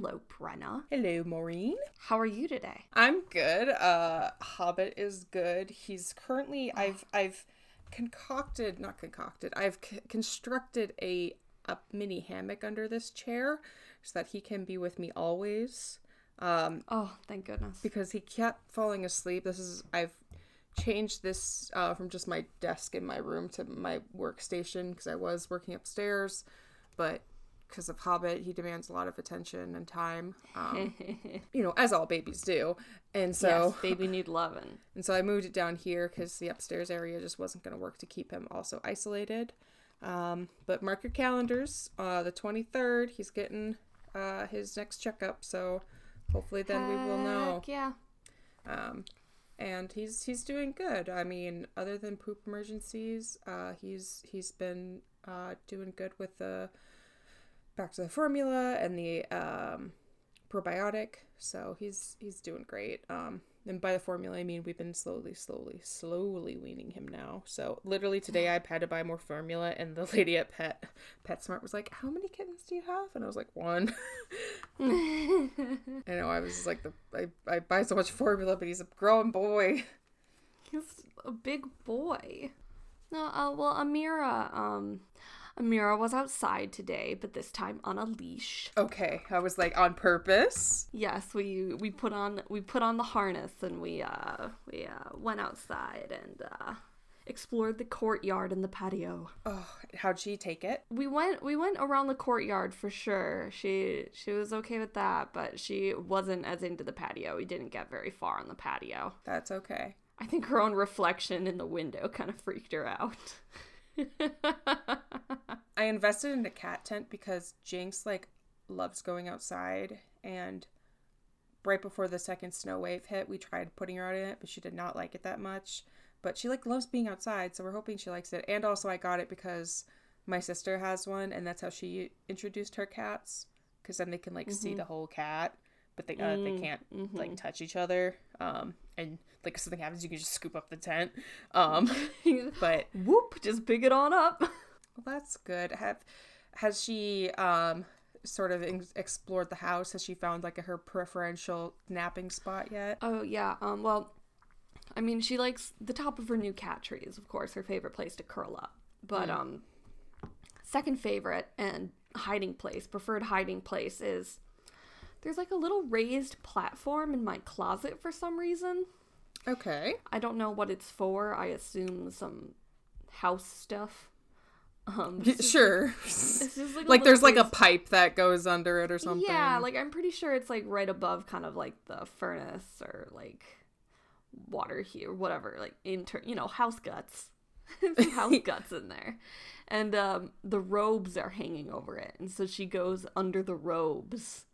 Hello, Brenna. Hello, Maureen. How are you today? I'm good. Hobbit is good. He's currently, I've constructed a mini hammock under this chair so that he can be with me always. Oh, thank goodness. Because he kept falling asleep. I've changed this from just my desk in my room to my workstation because I was working upstairs, but because of Hobbit, he demands a lot of attention and time, you know, as all babies do. And so, yes, baby need loving. And so I moved it down here because the upstairs area just wasn't going to work to keep him also isolated. But mark your calendars, the 23rd, he's getting his next checkup, so hopefully then we will know. Yeah. And he's doing good. I mean, other than poop emergencies, he's been doing good with the back to the formula and the probiotic, so he's doing great. And by the formula, I mean we've been slowly weaning him now. So literally today I've had to buy more formula, and the lady at PetSmart was like, "How many kittens do you have?" And I was like, "One." I know, I was just like, I buy so much formula, but he's a growing boy. He's a big boy. No, well, Amira was outside today, but this time on a leash. Okay, I was like, on purpose? Yes, we put on the harness and we went outside and explored the courtyard and the patio. Oh, how'd she take it? We went around the courtyard for sure. She was okay with that, but she wasn't as into the patio. We didn't get very far on the patio. That's okay. I think her own reflection in the window kind of freaked her out. I invested in a cat tent because Jinx loves going outside, and right before the second snow wave hit, we tried putting her out in it, but she did not like it that much. But she loves being outside, so we're hoping she likes it. And also I got it because my sister has one, and that's how she introduced her cats, because then they can see the whole cat, but they can't touch each other. And if something happens, you can just scoop up the tent. But whoop, just big it on up. Well, that's good. Has she sort of explored the house? Has she found her preferential napping spot yet? Oh yeah. Well, I mean, she likes the top of her new cat tree is, of course, her favorite place to curl up. But second favorite and preferred hiding place is. There's a little raised platform in my closet for some reason. Okay. I don't know what it's for. I assume some house stuff. Sure. There's a pipe that goes under it or something. Yeah, I'm pretty sure it's right above kind of the furnace or water heater, whatever, house guts. Some house guts in there. And the robes are hanging over it. And so she goes under the robes.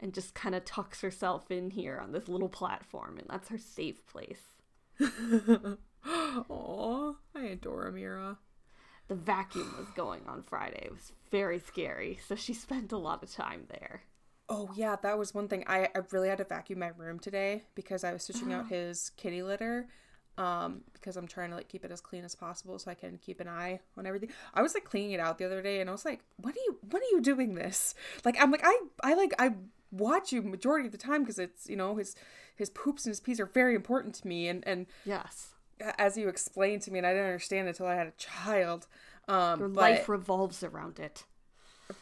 And just kind of tucks herself in here on this little platform. And that's her safe place. Aw, I adore Amira. The vacuum was going on Friday. It was very scary. So she spent a lot of time there. Oh, yeah. That was one thing. I really had to vacuum my room today because I was switching out his kitty litter. Because I'm trying to keep it as clean as possible so I can keep an eye on everything. I was cleaning it out the other day and I was like, "What are you doing this?" I watch you majority of the time because it's, you know, his poops and his pees are very important to me and yes, as you explained to me, and I didn't understand until I had a child. Your life revolves around it.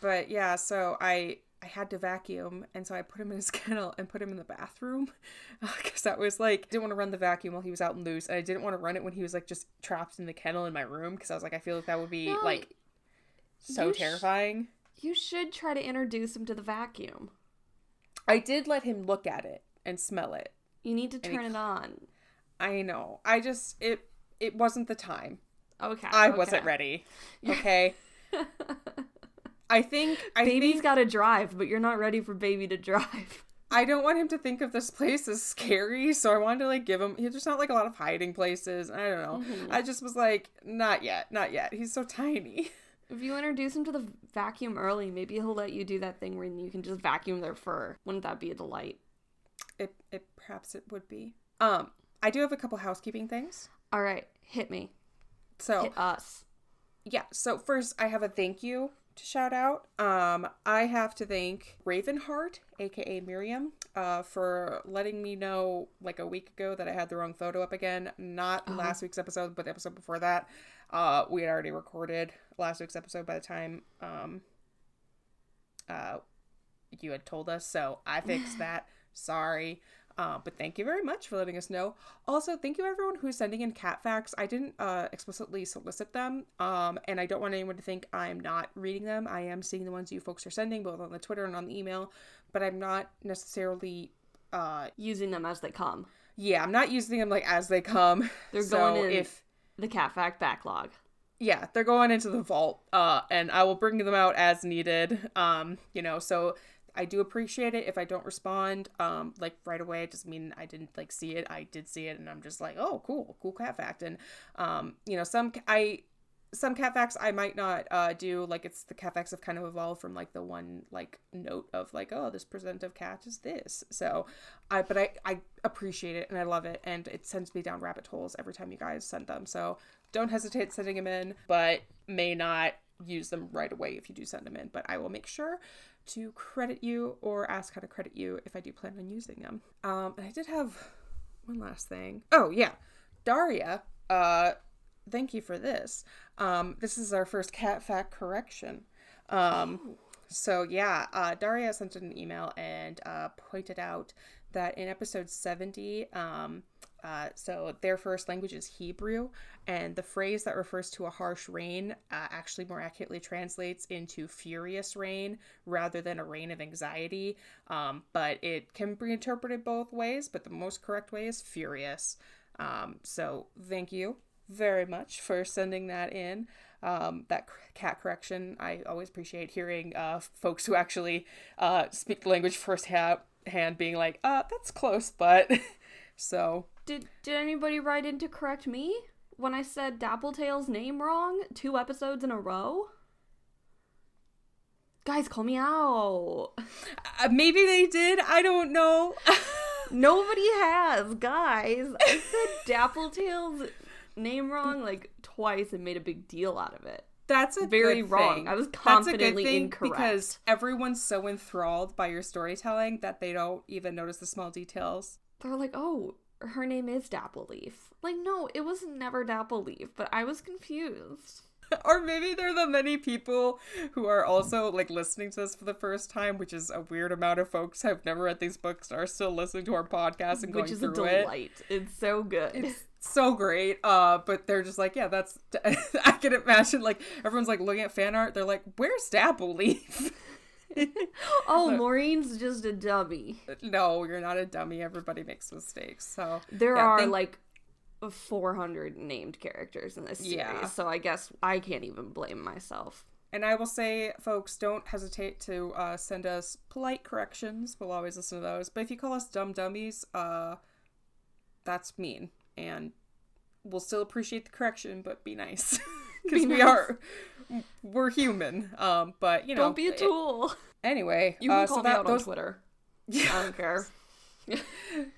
But yeah, so I had to vacuum, and so I put him in his kennel and put him in the bathroom because that was didn't want to run the vacuum while he was out and loose, and I didn't want to run it when he was just trapped in the kennel in my room because I was I feel like that would be so terrifying. You should try to introduce him to the vacuum. I did let him look at it and smell it. You need to turn it on. I know. I just it wasn't the time. Okay. I wasn't ready. Okay. I think baby's got to drive, but you're not ready for baby to drive. I don't want him to think of this place as scary, so I wanted to give him. There's not a lot of hiding places. I don't know. Mm-hmm. I just was not yet. He's so tiny. If you introduce him to the vacuum early, maybe he'll let you do that thing where you can just vacuum their fur. Wouldn't that be a delight? Perhaps it would be. I do have a couple housekeeping things. All right, hit me. So hit us. Yeah. So first, I have a thank you to shout out. I have to thank Ravenheart, aka Miriam, for letting me know like a week ago that I had the wrong photo up again. Not last week's episode, but the episode before that. We had already recorded last week's episode by the time you had told us, so I fixed that. Sorry. But thank you very much for letting us know. Also, thank you everyone who's sending in cat facts. I didn't explicitly solicit them, and I don't want anyone to think I'm not reading them. I am seeing the ones you folks are sending, both on the Twitter and on the email, but I'm not necessarily... using them as they come. Yeah, I'm not using them like as they come. They're going in the cat fact backlog. Yeah, they're going into the vault, and I will bring them out as needed, so... I do appreciate it if I don't respond right away. It doesn't mean I didn't see it. I did see it, and I'm just like, oh, cool cat fact. And some cat facts I might not do. Like, it's the cat facts have kind of evolved from the one note of oh, this percent of cat is this. So I appreciate it and I love it, and it sends me down rabbit holes every time you guys send them. So don't hesitate sending them in, but may not use them right away if you do send them in. But I will make sure to credit you or ask how to credit you if I do plan on using them. And I did have one last thing. Oh, yeah. Daria, thank you for this. This is our first cat fact correction. Daria sent an email and pointed out that in episode 70, their first language is Hebrew, and the phrase that refers to a harsh rain actually more accurately translates into furious rain rather than a rain of anxiety. But it can be interpreted both ways, but the most correct way is furious. So thank you very much for sending that in. That cat correction. I always appreciate hearing folks who actually speak the language firsthand being like, that's close, but... So... Did anybody write in to correct me when I said Dapplepaw's name wrong 2 episodes in a row? Guys, call me out. Maybe they did. I don't know. Nobody has, guys. I said Dapplepaw's name wrong twice and made a big deal out of it. That's a very good wrong. Thing. I was confidently incorrect. Because everyone's so enthralled by your storytelling that they don't even notice the small details. They're like, oh... her name is Dappleleaf. No, it was never Dappleleaf, but I was confused. Or maybe they're the many people who are also, listening to this for the first time, which is a weird amount of folks have never read these books and are still listening to our podcast and going through it. Which is a delight. It's so good. It's so great. But they're just like, yeah, that's... I can imagine, everyone's, looking at fan art. They're like, where's Dappleleaf? Oh, Maureen's just a dummy. No, you're not a dummy. Everybody makes mistakes. So there are 400 named characters in this series, so I guess I can't even blame myself. And I will say, folks, don't hesitate to send us polite corrections. We'll always listen to those. But if you call us dumb dummies, that's mean, and we'll still appreciate the correction, but be nice because we are. We're human, but don't be a tool. Anyway, you can call me out on Twitter. Yeah. I don't care.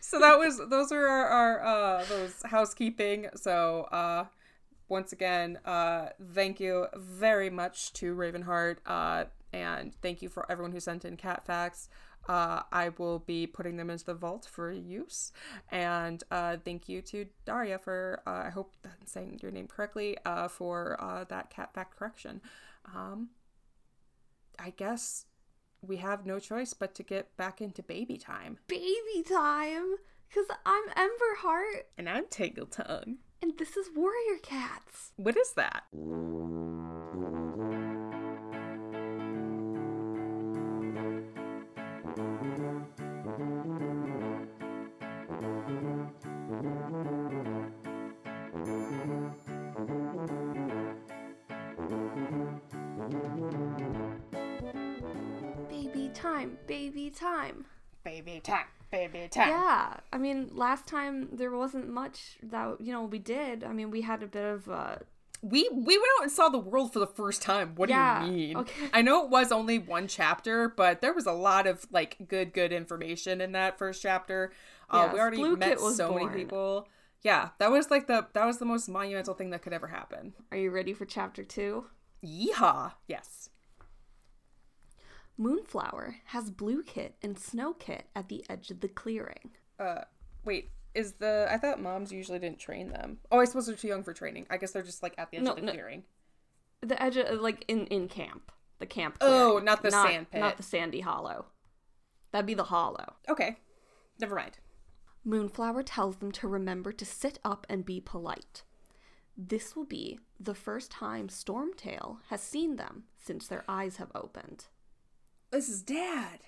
So those are our those housekeeping. So once again, thank you very much to Ravenheart, and thank you for everyone who sent in cat facts. I will be putting them into the vault for use, and thank you to Daria for I hope I'm saying your name correctly for that cat fact correction. I guess we have no choice but to get back into baby time because I'm Emberheart and I'm Tingletongue and this is Warrior Cats. What is that? Baby time. Yeah, I mean, last time there wasn't much that we did. I mean, we had a bit of we went out and saw the world for the first time. What do you mean? Okay. I know it was only one chapter, but there was a lot of good information in that first chapter. We already met so many people. Yeah, that was the most monumental thing that could ever happen. Are you ready for chapter 2? Yeehaw! Yes. Moonflower has Bluekit and Snowkit at the edge of the clearing. Wait, is the... I thought moms usually didn't train them. Oh, I suppose they're too young for training. I guess they're just, like, at the edge of the clearing. The edge of, like, in camp. The camp clearing. Oh, not the sand pit. Not the sandy hollow. That'd be the hollow. Okay. Never mind. Moonflower tells them to remember to sit up and be polite. This will be the first time Stormtail has seen them since their eyes have opened. This is Dad.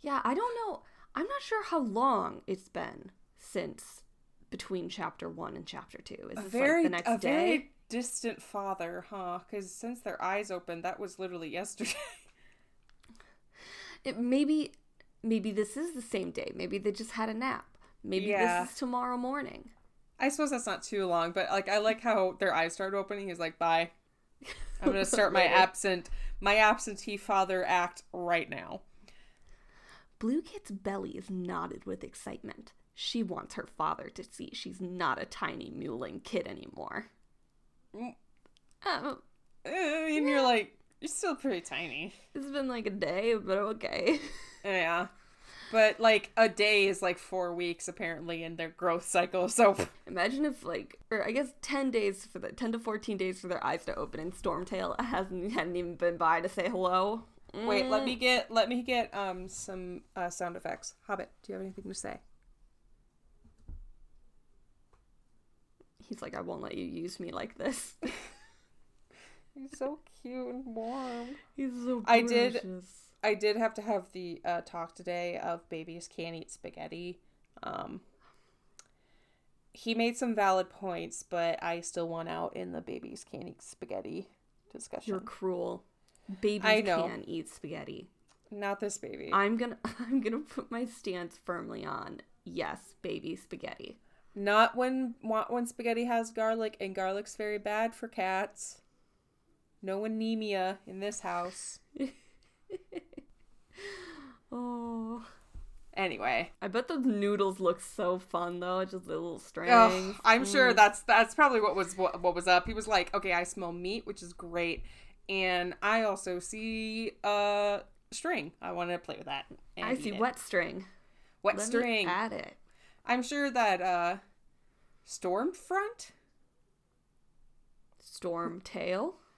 Yeah, I don't know. I'm not sure how long it's been since between Chapter 1 and Chapter 2. Is this like the next day? A very distant father, huh? Because since their eyes opened, that was literally yesterday. Maybe this is the same day. Maybe they just had a nap. Maybe this is tomorrow morning. I suppose that's not too long, but like I like how their eyes started opening. He's like, bye. I'm going to start my absentee father act right now. Bluekit's belly is knotted with excitement. She wants her father to see she's not a tiny mewling kid anymore. You're like, you're still pretty tiny. It's been like a day, but okay. Yeah. But, like, a day is, like, 4 weeks, apparently, in their growth cycle, so... Imagine if, like, or I guess 10 to 14 days for their eyes to open, and Stormtail hadn't even been by to say hello. Wait, let me get, some, sound effects. Hobbit, do you have anything to say? He's like, I won't let you use me like this. He's so cute and warm. He's so precious. I did have to have the talk today of babies can't eat spaghetti. He made some valid points, but I still won out in the babies can't eat spaghetti discussion. You're cruel. Babies can eat spaghetti. Not this baby. I'm gonna put my stance firmly on yes, baby spaghetti. Not when spaghetti has garlic, and garlic's very bad for cats. No anemia in this house. Oh. Anyway, I bet those noodles look so fun though. Just the little strings. Oh, I'm sure that's probably what was up. He was like, "Okay, I smell meat, which is great, and I also see string. I wanted to play with that. And I see wet string. Wet string. At it. I'm sure that Stormtail."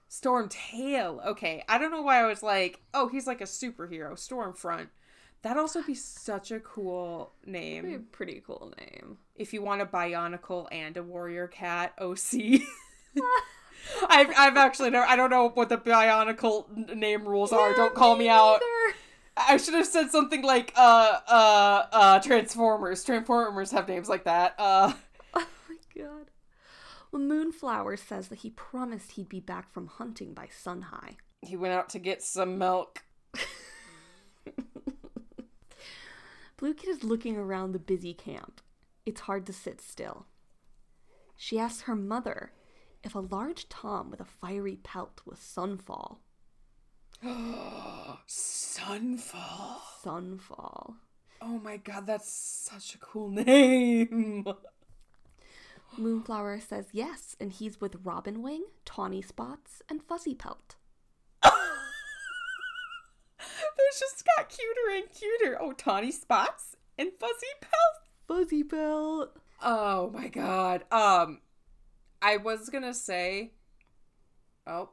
Stormtail. Okay. I don't know why I was like, oh, he's like a superhero. Stormfront. That'd also be such a cool name. That'd be a pretty cool name. If you want a Bionicle and a Warrior Cat OC. I've actually never... I don't know what the Bionicle name rules are. Don't call me out. Either. I should have said something like Transformers. Transformers have names like that. Oh my god. Well, Moonflower says that he promised he'd be back from hunting by sun high. He went out to get some milk. Bluekit is looking around the busy camp. It's hard to sit still. She asks her mother if a large tom with a fiery pelt was Sunfall. Sunfall. Sunfall. Oh my god, that's such a cool name. Moonflower says yes, and he's with Robinwing, Tawny Spots, and Fuzzy Pelt. Those just got cuter and cuter. Oh, Tawny Spots and Fuzzy Pelt. Fuzzy Pelt. Oh my god. I was gonna say. Oh,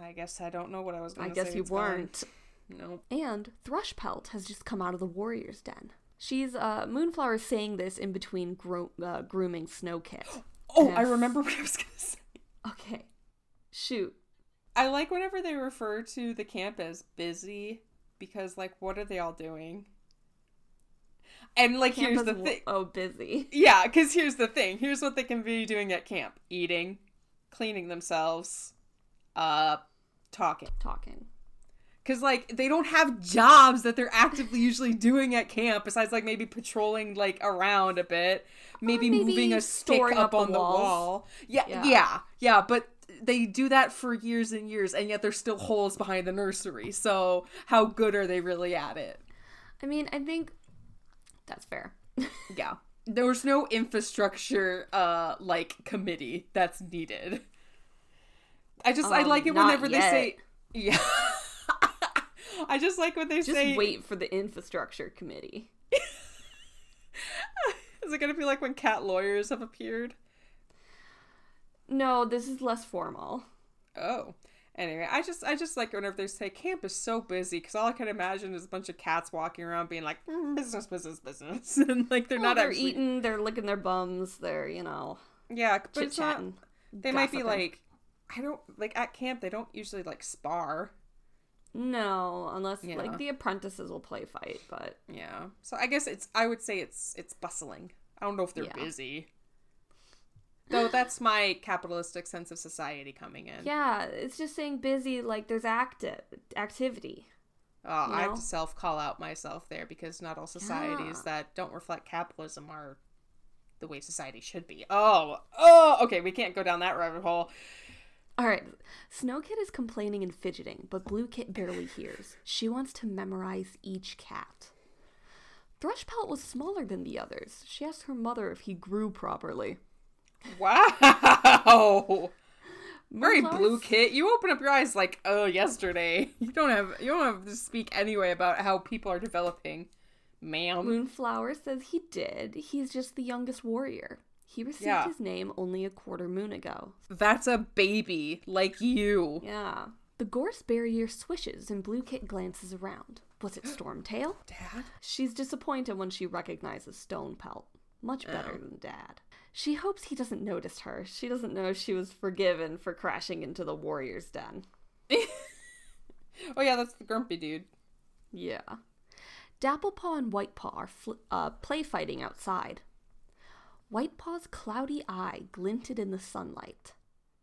I guess I don't know what I was gonna say. I guess you weren't. Nope. And Thrushpelt has just come out of the warrior's den. She's, Moonflower is saying this in between grooming Snowkit. Oh, I remember what I was going to say. Okay. Shoot. I like whenever they refer to the camp as busy, because, like, what are they all doing? And, like, here's the thing. Oh, busy. Yeah, because here's the thing. Here's what they can be doing at camp. Eating, cleaning themselves, talking. Because, like, they don't have jobs that they're actively usually doing at camp, besides, like, maybe patrolling, like, around a bit. Maybe moving a stick up on the wall. Yeah, but they do that for years and years, and yet there's still holes behind the nursery. So how good are they really at it? I mean, I think that's fair. Yeah. There's no infrastructure, like, committee that's needed. I like it whenever they say... Yeah. I just like what they say. Just wait for the infrastructure committee. Is it going to be like when cat lawyers have appeared? No, this is less formal. Oh. Anyway, I just like whenever they say camp is so busy, because all I can imagine is a bunch of cats walking around being like, business, business, business. And like, they're eating, they're licking their bums, they're, you know, yeah, but it's not, they gossiping. Might be like, I don't, like at camp, they don't usually like spar. No, unless like the apprentices will play fight, but. Yeah. So I guess I would say it's bustling. I don't know if they're busy. Though that's my capitalistic sense of society coming in. Yeah, it's just saying busy, like there's activity. Oh, you know? I have to self-call out myself there, because not all societies that don't reflect capitalism are the way society should be. Oh, okay, we can't go down that rabbit hole. All right, Snowkit is complaining and fidgeting, but Bluekit barely hears. She wants to memorize each cat. Thrushpelt was smaller than the others. She asked her mother if he grew properly. Wow. Murray Bluekit, you open up your eyes like, oh, yesterday. You don't have to speak anyway about how people are developing, ma'am. Moonflower says he did. He's just the youngest warrior. He received his name only a quarter moon ago. That's a baby, like you. Yeah. The gorse barrier swishes and Bluekit glances around. Was it Stormtail? Dad? She's disappointed when she recognizes Stone Pelt. Much better than Dad. She hopes he doesn't notice her. She doesn't know she was forgiven for crashing into the warrior's den. Oh yeah, that's the grumpy dude. Yeah. Dapplepaw and Whitepaw are play fighting outside. Whitepaw's cloudy eye glinted in the sunlight.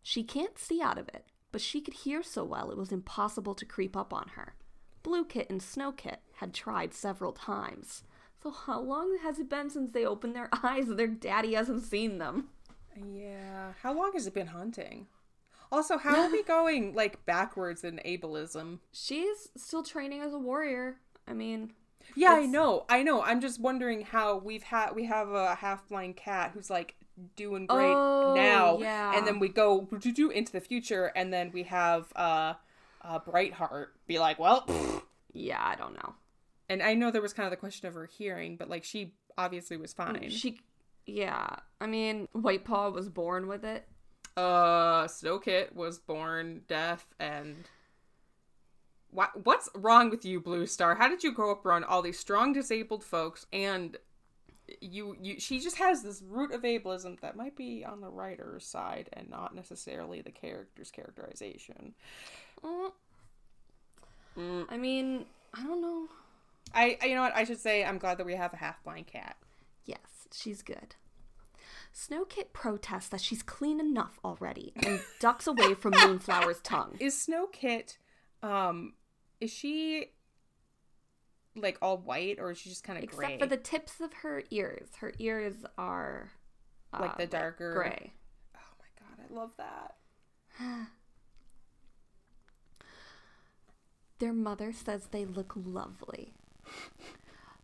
She can't see out of it, but she could hear so well it was impossible to creep up on her. Bluekit and Snowkit had tried several times. So how long has it been since they opened their eyes and their daddy hasn't seen them? Yeah. How long has it been hunting? Also, how are we going, like, backwards in ableism? She's still training as a warrior. I mean... Yeah, I know. I'm just wondering how we have a half-blind cat who's, like, doing great now. Yeah. And then we go into the future, and then we have Brightheart be like, well... Pfft. Yeah, I don't know. And I know there was kind of the question of her hearing, but, like, she obviously was fine. I mean, Whitepaw was born with it. Snowkit was born deaf and... What's wrong with you, Blue Star? How did you grow up around all these strong disabled folks? And she just has this root of ableism that might be on the writer's side and not necessarily the character's characterization. I mean, I don't know... You know what? I should say I'm glad that we have a half-blind cat. Yes, she's good. Snowkit protests that she's clean enough already and ducks away from Moonflower's tongue. Is Snowkit, is she, like, all white or is she just kind of gray? Except for the tips of her ears. Her ears are... like the darker... Like gray. Oh my god, I love that. Their mother says they look lovely.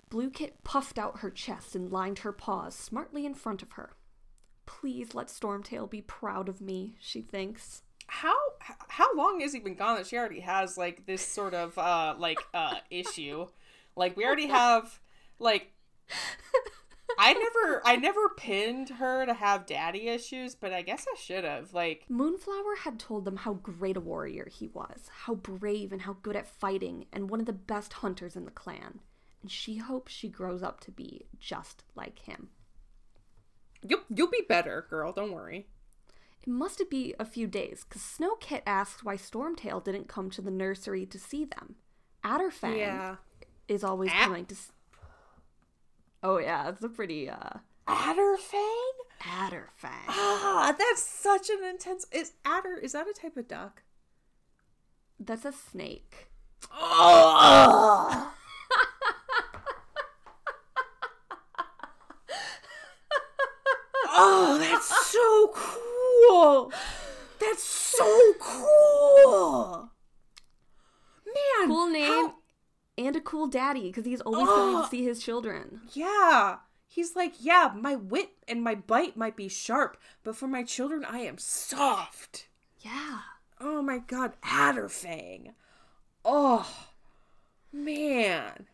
Bluekit puffed out her chest and lined her paws smartly in front of her. Please let Stormtail be proud of me, she thinks. How long has he been gone that she already has, like, this sort of, issue? Like, we already have, like... I never pinned her to have daddy issues, but I guess I should have. Like, Moonflower had told them how great a warrior he was, how brave and how good at fighting, and one of the best hunters in the clan. And she hopes she grows up to be just like him. You'll be better, girl. Don't worry. It must be a few days, because Snowkit asked why Stormtail didn't come to the nursery to see them. Adderfang is always coming to... Oh, yeah, it's a pretty, Adderfang? Adderfang. Ah, that's such an intense... Is that a type of duck? That's a snake. Oh! Oh, that's so cool! That's so cool! Man! Cool name. And a cool daddy, because he's always going to see his children. Yeah. He's like, yeah, my wit and my bite might be sharp, but for my children, I am soft. Yeah. Oh, my God. Adderfang. Oh. Man.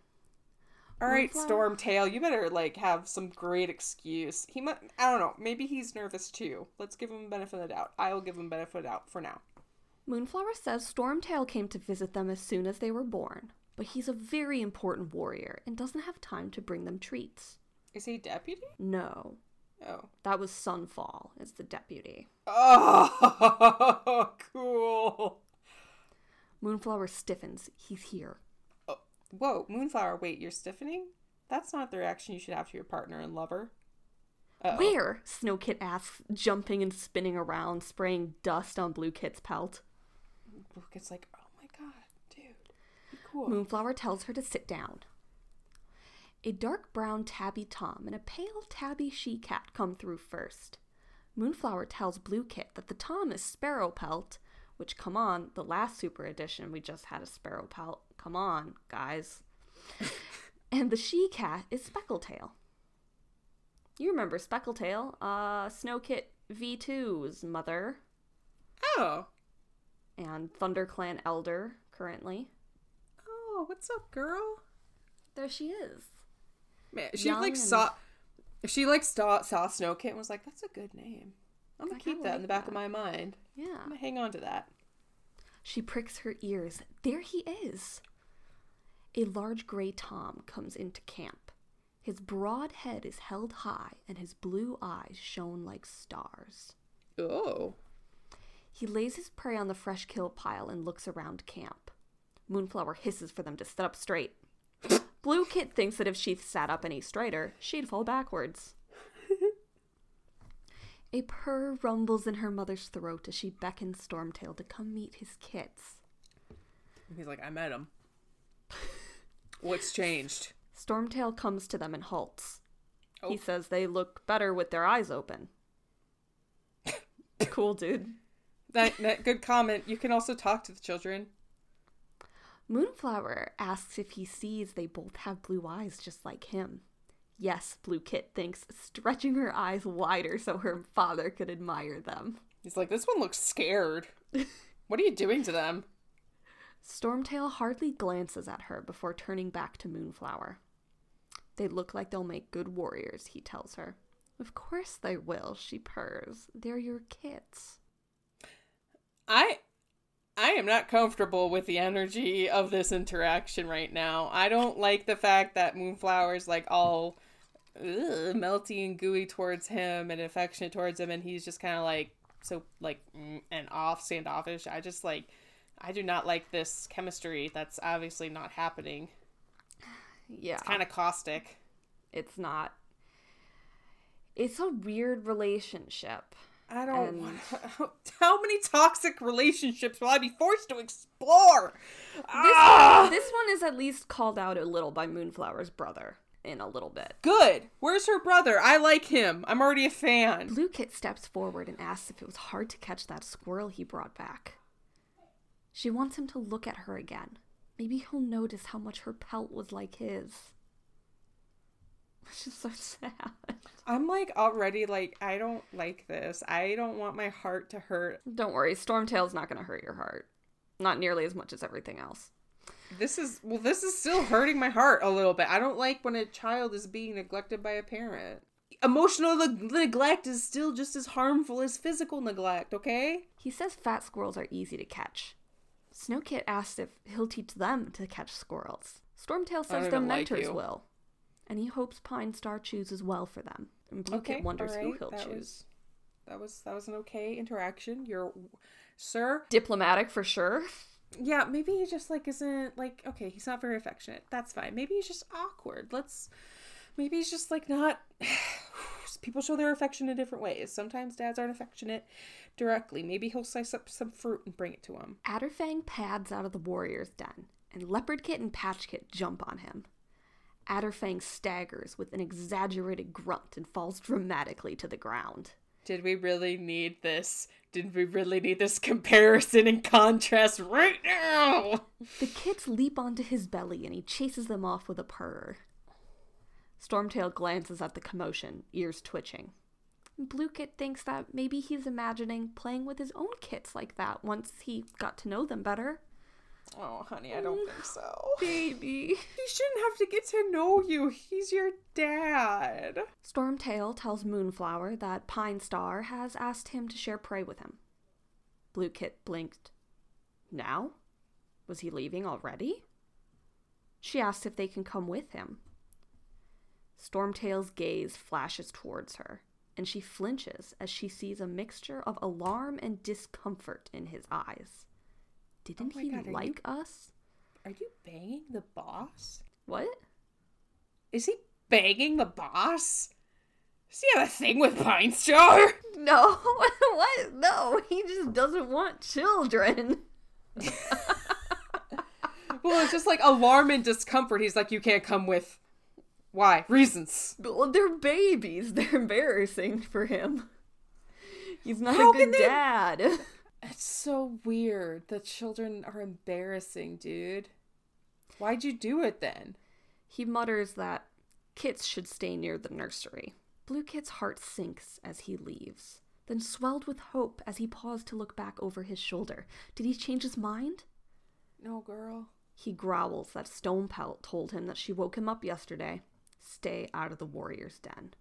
All right, Stormtail, you better, like, have some great excuse. He might, I don't know, maybe he's nervous too. Let's give him the benefit of the doubt. I will give him benefit of the doubt for now. Moonflower says Stormtail came to visit them as soon as they were born, but he's a very important warrior and doesn't have time to bring them treats. Is he deputy? No. Oh. That was Sunfall as the deputy. Oh, cool. Moonflower stiffens. He's here. Whoa, Moonflower, wait, you're stiffening? That's not the reaction you should have to your partner and lover. Uh-oh. Where? Snowkit asks, jumping and spinning around, spraying dust on Bluekit's pelt. Bluekit's like, oh my god, dude. Be cool. Moonflower tells her to sit down. A dark brown tabby tom and a pale tabby she-cat come through first. Moonflower tells Bluekit that the tom is Sparrow Pelt, which, come on, the last Super Edition, we just had a Sparrow Pelt. Come on, guys. And the she-cat is Speckletail. You remember Speckletail, Snowkit V2's mother. Oh. And ThunderClan Elder, currently. Oh, what's up, girl? There she is. Man, she, young, like, and... saw Snowkit and was like, that's a good name. I'm going to keep that in the back of my mind. Yeah. I'm going to hang on to that. She pricks her ears. There he is. A large gray tom comes into camp. His broad head is held high, and his blue eyes shone like stars. Oh. He lays his prey on the fresh kill pile and looks around camp. Moonflower hisses for them to sit up straight. Bluekit thinks that if she sat up any straighter, she'd fall backwards. A purr rumbles in her mother's throat as she beckons Stormtail to come meet his kits. He's like, I met him. What's changed? Stormtail comes to them and halts. Oh. He says they look better with their eyes open. Cool, dude. That good comment. You can also talk to the children. Moonflower asks if he sees they both have blue eyes just like him. Yes, Bluekit thinks, stretching her eyes wider so her father could admire them. He's like, this one looks scared. What are you doing to them? Stormtail hardly glances at her before turning back to Moonflower. They look like they'll make good warriors, he tells her. Of course they will, she purrs. They're your kits. I am not comfortable with the energy of this interaction right now. I don't like the fact that Moonflower's like all melty and gooey towards him and affectionate towards him, and he's just kind of like so like and standoffish. I do not like this chemistry that's obviously not happening. Yeah. It's kind of caustic. It's not. It's a weird relationship. I don't want to. How many toxic relationships will I be forced to explore? This one is at least called out a little by Moonflower's brother in a little bit. Good. Where's her brother? I like him. I'm already a fan. Bluekit steps forward and asks if it was hard to catch that squirrel he brought back. She wants him to look at her again. Maybe he'll notice how much her pelt was like his. Which is so sad. I'm like already like, I don't like this. I don't want my heart to hurt. Don't worry. Stormtail's not going to hurt your heart. Not nearly as much as everything else. This is still hurting my heart a little bit. I don't like when a child is being neglected by a parent. Emotional neglect is still just as harmful as physical neglect, okay? He says fat squirrels are easy to catch. Snowkit asks if he'll teach them to catch squirrels. Stormtail says their mentors will. And he hopes Pinestar chooses well for them. And Bluekit wonders who he'll choose. That was an okay interaction. You're, sir. Diplomatic for sure. Yeah, maybe he just like isn't like okay. He's not very affectionate. That's fine. Maybe he's just awkward. Maybe he's just like not. People show their affection in different ways. Sometimes dads aren't affectionate directly. Maybe he'll slice up some fruit and bring it to him. Adderfang pads out of the warrior's den, and Leopard Kit and Patch Kit jump on him. Adderfang staggers with an exaggerated grunt and falls dramatically to the ground. Did we really need this? Did we really need this comparison and contrast right now? The kits leap onto his belly and he chases them off with a purr. Stormtail glances at the commotion, ears twitching. Bluekit thinks that maybe he's imagining playing with his own kits like that once he got to know them better. Oh, honey, I don't think so. Baby. He shouldn't have to get to know you. He's your dad. Stormtail tells Moonflower that Pinestar has asked him to share prey with him. Bluekit blinked. Now? Was he leaving already? She asks if they can come with him. Stormtail's gaze flashes towards her, and she flinches as she sees a mixture of alarm and discomfort in his eyes. Didn't he like us? Are you banging the boss? What? Is he banging the boss? Does he have a thing with Pinestar? No. What? No, he just doesn't want children. Well, it's just like alarm and discomfort. He's like, you can't come with. Why? Reasons. Well, they're babies. They're embarrassing for him. He's not a good dad. It's so weird that children are embarrassing, dude. Why'd you do it then? He mutters that kits should stay near the nursery. Bluekit's heart sinks as he leaves, then swelled with hope as he paused to look back over his shoulder. Did he change his mind? No, girl. He growls that Stone Pelt told him that she woke him up yesterday. Stay out of the warrior's den.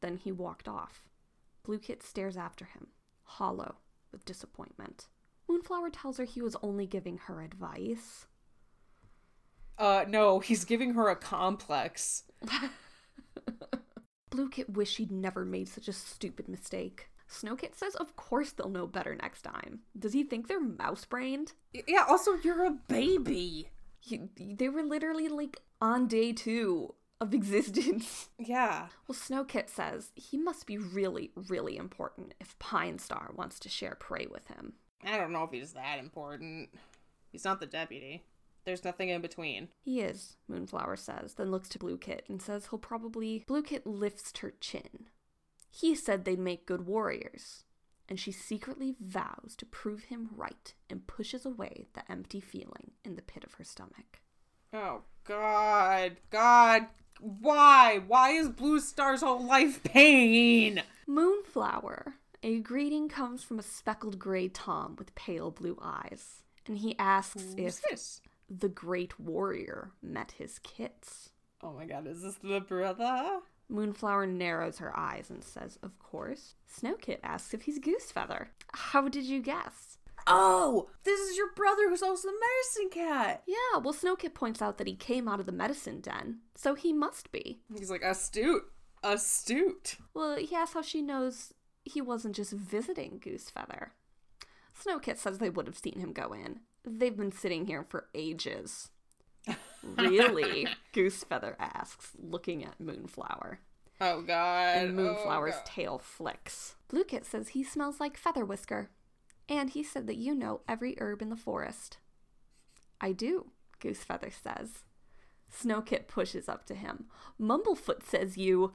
Then he walked off. Bluekit stares after him, hollow with disappointment. Moonflower tells her he was only giving her advice. No, he's giving her a complex. Bluekit wished he'd never made such a stupid mistake. Snowkit says of course they'll know better next time. Does he think they're mouse-brained? Yeah, also, you're a baby. They were literally, like, on day 2 of existence. Yeah. Well, Snowkit says he must be really, really important if Pinestar wants to share prey with him. I don't know if he's that important. He's not the deputy. There's nothing in between. He is, Moonflower says, then looks to Bluekit and says he'll probably... Bluekit lifts her chin. He said they'd make good warriors, and she secretly vows to prove him right and pushes away the empty feeling in the pit of her stomach. Oh, God. God. Why? Why is Blue Star's whole life pain? Moonflower. A greeting comes from a speckled gray Tom with pale blue eyes, and he asks if the great warrior met his kits. Oh my God, is this the brother? Moonflower narrows her eyes and says, of course. Snowkit asks if he's Goosefeather. How did you guess? Oh, this is your brother who's also the medicine cat. Yeah, well, Snowkit points out that he came out of the medicine den, so he must be. He's like, astute. Well, he asks how she knows he wasn't just visiting Goosefeather. Snowkit says they would have seen him go in. They've been sitting here for ages. Really? Goosefeather asks, looking at Moonflower. Oh, God. And Moonflower's tail flicks. Bluekit says he smells like Featherwhisker. And he said that you know every herb in the forest. I do, Goosefeather says. Snowkit pushes up to him. Mumblefoot says you...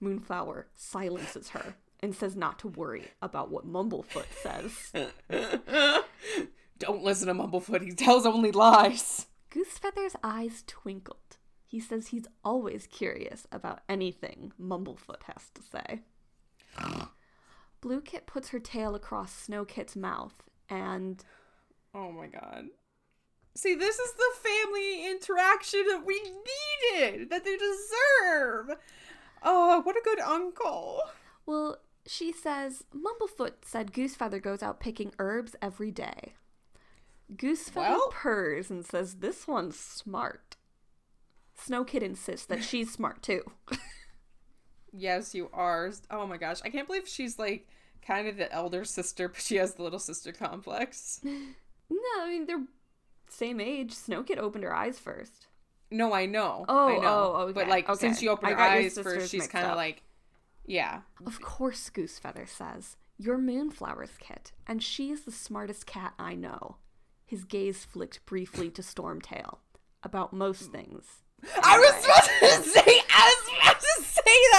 Moonflower silences her and says not to worry about what Mumblefoot says. Don't listen to Mumblefoot. He tells only lies. Goosefeather's eyes twinkled. He says he's always curious about anything Mumblefoot has to say. Bluekit puts her tail across Snowkit's mouth and... Oh my God. See, this is the family interaction that we needed, that they deserve. Oh, what a good uncle. Well, she says, Mumblefoot said Goosefeather goes out picking herbs every day. Goosefeather purrs and says, this one's smart. Snowkit insists that she's smart, too. Yes, you are. Oh, my gosh. I can't believe she's, like, kind of the elder sister, but she has the little sister complex. No, I mean, they're same age. Snowkit opened her eyes first. No, I know. Oh, okay. But, like, since she opened her eyes first, she's kind of like, yeah. Of course, Goosefeather says, you're Moonflower's kit, and she's the smartest cat I know. His gaze flicked briefly to Stormtail. About most things. Anyway. I was about to say that!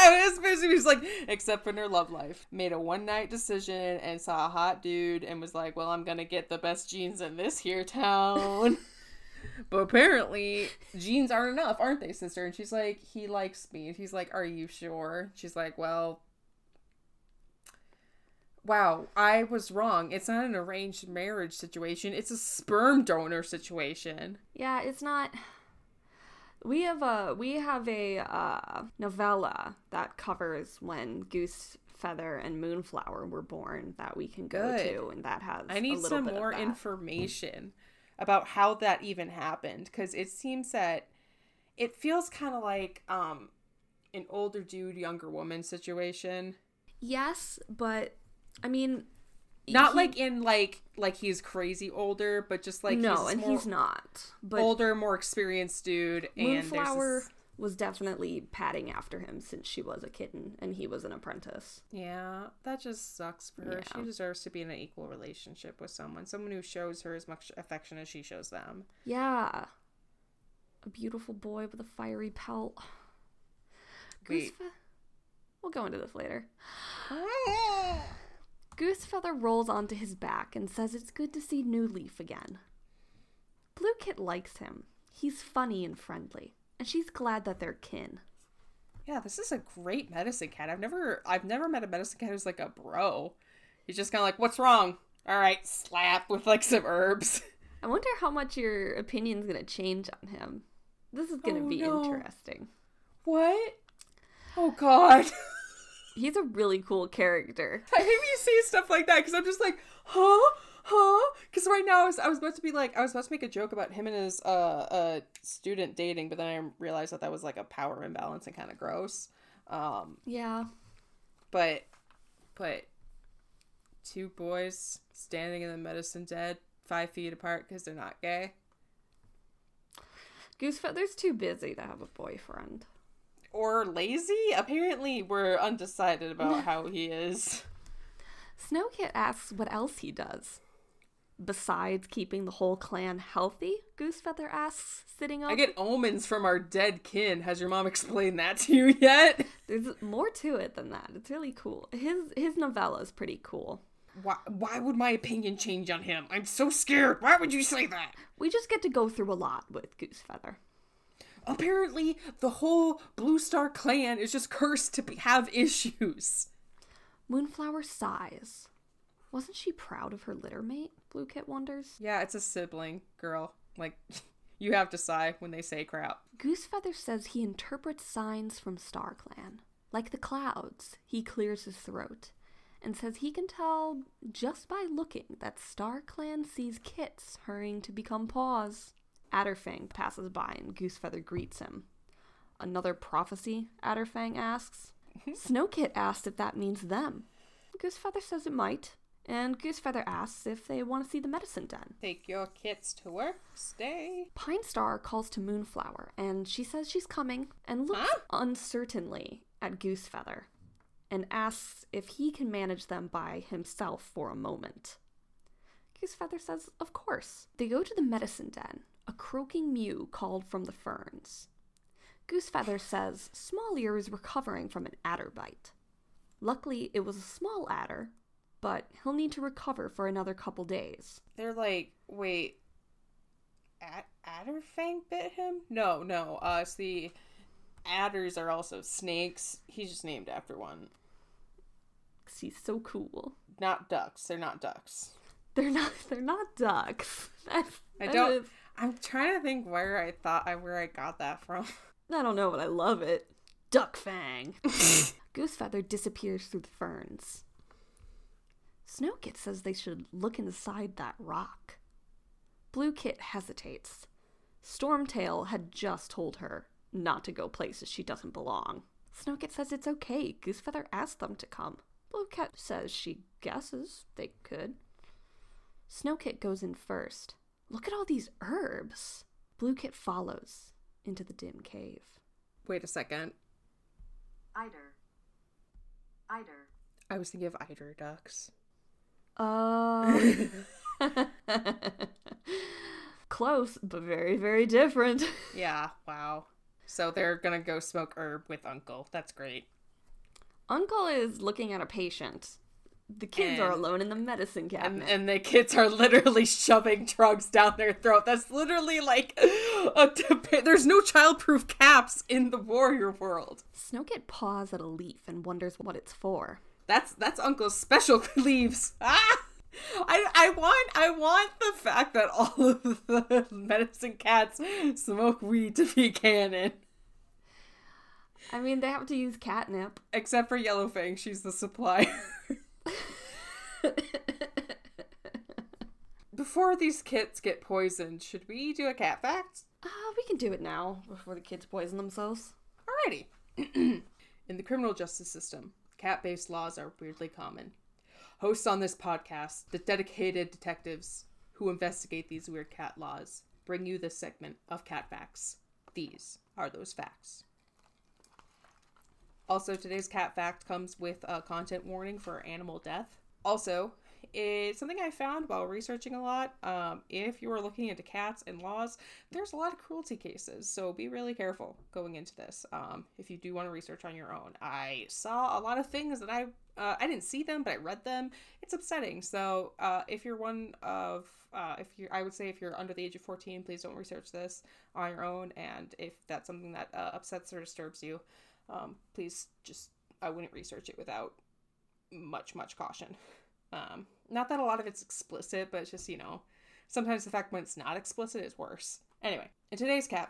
I was supposed to be just like, except for in her love life. Made a one-night decision and saw a hot dude and was like, well, I'm gonna get the best jeans in this here town. But apparently, jeans aren't enough, aren't they, sister? And she's like, he likes me. And he's like, are you sure? She's like, well... wow, I was wrong. It's not an arranged marriage situation. It's a sperm donor situation. Yeah, it's not. We have a novella that covers when Goosefeather and Moonflower were born that we can go to, and that has a little bit of that. I need some more information about how that even happened, because it seems that it feels kind of like an older dude, younger woman situation. Yes, but I mean, not like he's crazy older, but just like he's not. But older, more experienced dude. Moonflower was definitely padding after him since she was a kitten and he was an apprentice. Yeah, that just sucks for her. Yeah. She deserves to be in an equal relationship with someone who shows her as much affection as she shows them. Yeah, a beautiful boy with a fiery pelt. We'll go into this later. Goosefeather rolls onto his back and says it's good to see New Leaf again. Bluekit likes him. He's funny and friendly, and she's glad that they're kin. Yeah, this is a great medicine cat. I've never met a medicine cat who's like a bro. He's just kind of like, what's wrong? All right, slap with like some herbs. I wonder how much your opinion's gonna change on him. This is gonna be interesting. What? Oh god. He's a really cool character. I hate when you say stuff like that because I'm just like, huh? Because right now I was about to make a joke about him and his student dating, but then I realized that was like a power imbalance and kind of gross. Yeah. But two boys standing in the medicine den 5 feet apart because they're not gay. Goosefeather's too busy to have a boyfriend. Or lazy? Apparently we're undecided about how he is. Snowkit asks what else he does. Besides keeping the whole clan healthy, Goosefeather asks, sitting up. I get omens from our dead kin. Has your mom explained that to you yet? There's more to it than that. It's really cool. His novella is pretty cool. Why would my opinion change on him? I'm so scared. Why would you say that? We just get to go through a lot with Goosefeather. Apparently, the whole Blue Star clan is just cursed to have issues. Moonflower sighs. Wasn't she proud of her littermate? Bluekit wonders. Yeah, it's a sibling, girl. Like, you have to sigh when they say crap. Goosefeather says he interprets signs from Star Clan. Like the clouds, he clears his throat and says he can tell just by looking that Star Clan sees kits hurrying to become paws. Adderfang passes by and Goosefeather greets him. Another prophecy? Adderfang asks. Snowkit asks if that means them. Goosefeather says it might, and Goosefeather asks if they want to see the medicine den. Take your kits to work, stay. Pinestar calls to Moonflower, and she says she's coming, and looks uncertainly at Goosefeather, and asks if he can manage them by himself for a moment. Goosefeather says, of course. They go to the medicine den. A croaking mew called from the ferns. Goosefeather says Small Ear is recovering from an adder bite. Luckily, it was a small adder, but he'll need to recover for another couple days. They're like, wait, Adderfang bit him? No, see, adders are also snakes. He's just named after one. He's so cool. Not ducks. They're not ducks. They're not ducks. I'm trying to think where I got that from. I don't know, but I love it. Duck Fang. Goosefeather disappears through the ferns. Snowkit says they should look inside that rock. Bluekit hesitates. Stormtail had just told her not to go places she doesn't belong. Snowkit says it's okay. Goosefeather asked them to come. Bluekit says she guesses they could. Snowkit goes in first. Look at all these herbs. Bluekit follows into the dim cave. Wait a second. Eider. I was thinking of eider ducks. Oh. Close, but very, very different. Yeah, wow. So they're gonna go smoke herb with Uncle. That's great. Uncle is looking at a patient. The kids are alone in the medicine cabinet. And the kids are literally shoving drugs down their throat. That's literally like there's no childproof caps in the warrior world. Snowkit paws at a leaf and wonders what it's for. That's Uncle's special leaves. Ah! I want the fact that all of the medicine cats smoke weed to be canon. I mean, they have to use catnip. Except for Yellowfang, she's the supplier. Before these kits get poisoned, should we do a cat fact? We can do it now, before the kids poison themselves. Alrighty. In the criminal justice system, cat-based laws are weirdly common. Hosts on this podcast, the dedicated detectives who investigate these weird cat laws, bring you this segment of cat facts. These are those facts. Also, today's cat fact comes with a content warning for animal death. Also, it's something I found while researching a lot. If you are looking into cats and laws, there's a lot of cruelty cases, so be really careful going into this. If you do want to research on your own, I saw a lot of things that I didn't see them, but I read them. It's upsetting. So if you're under the age of 14, please don't research this on your own. And if that's something that upsets or disturbs you, please I wouldn't research it without much caution. Not that a lot of it's explicit, but it's just, sometimes the fact when it's not explicit is worse. Anyway, in today's cat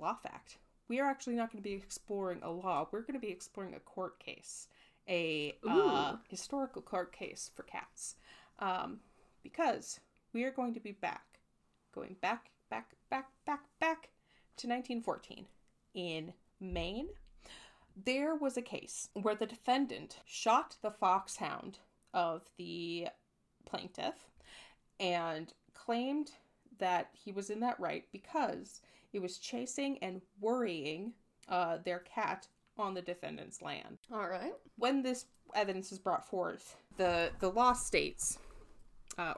law fact, we are actually not going to be exploring a law. We're going to be exploring a court case, a historical court case for cats, because we are going to be going back to 1914 in Maine. There was a case where the defendant shot the foxhound of the plaintiff and claimed that he was in that right because it was chasing and worrying their cat on the defendant's land. All right. When this evidence is brought forth, the law states,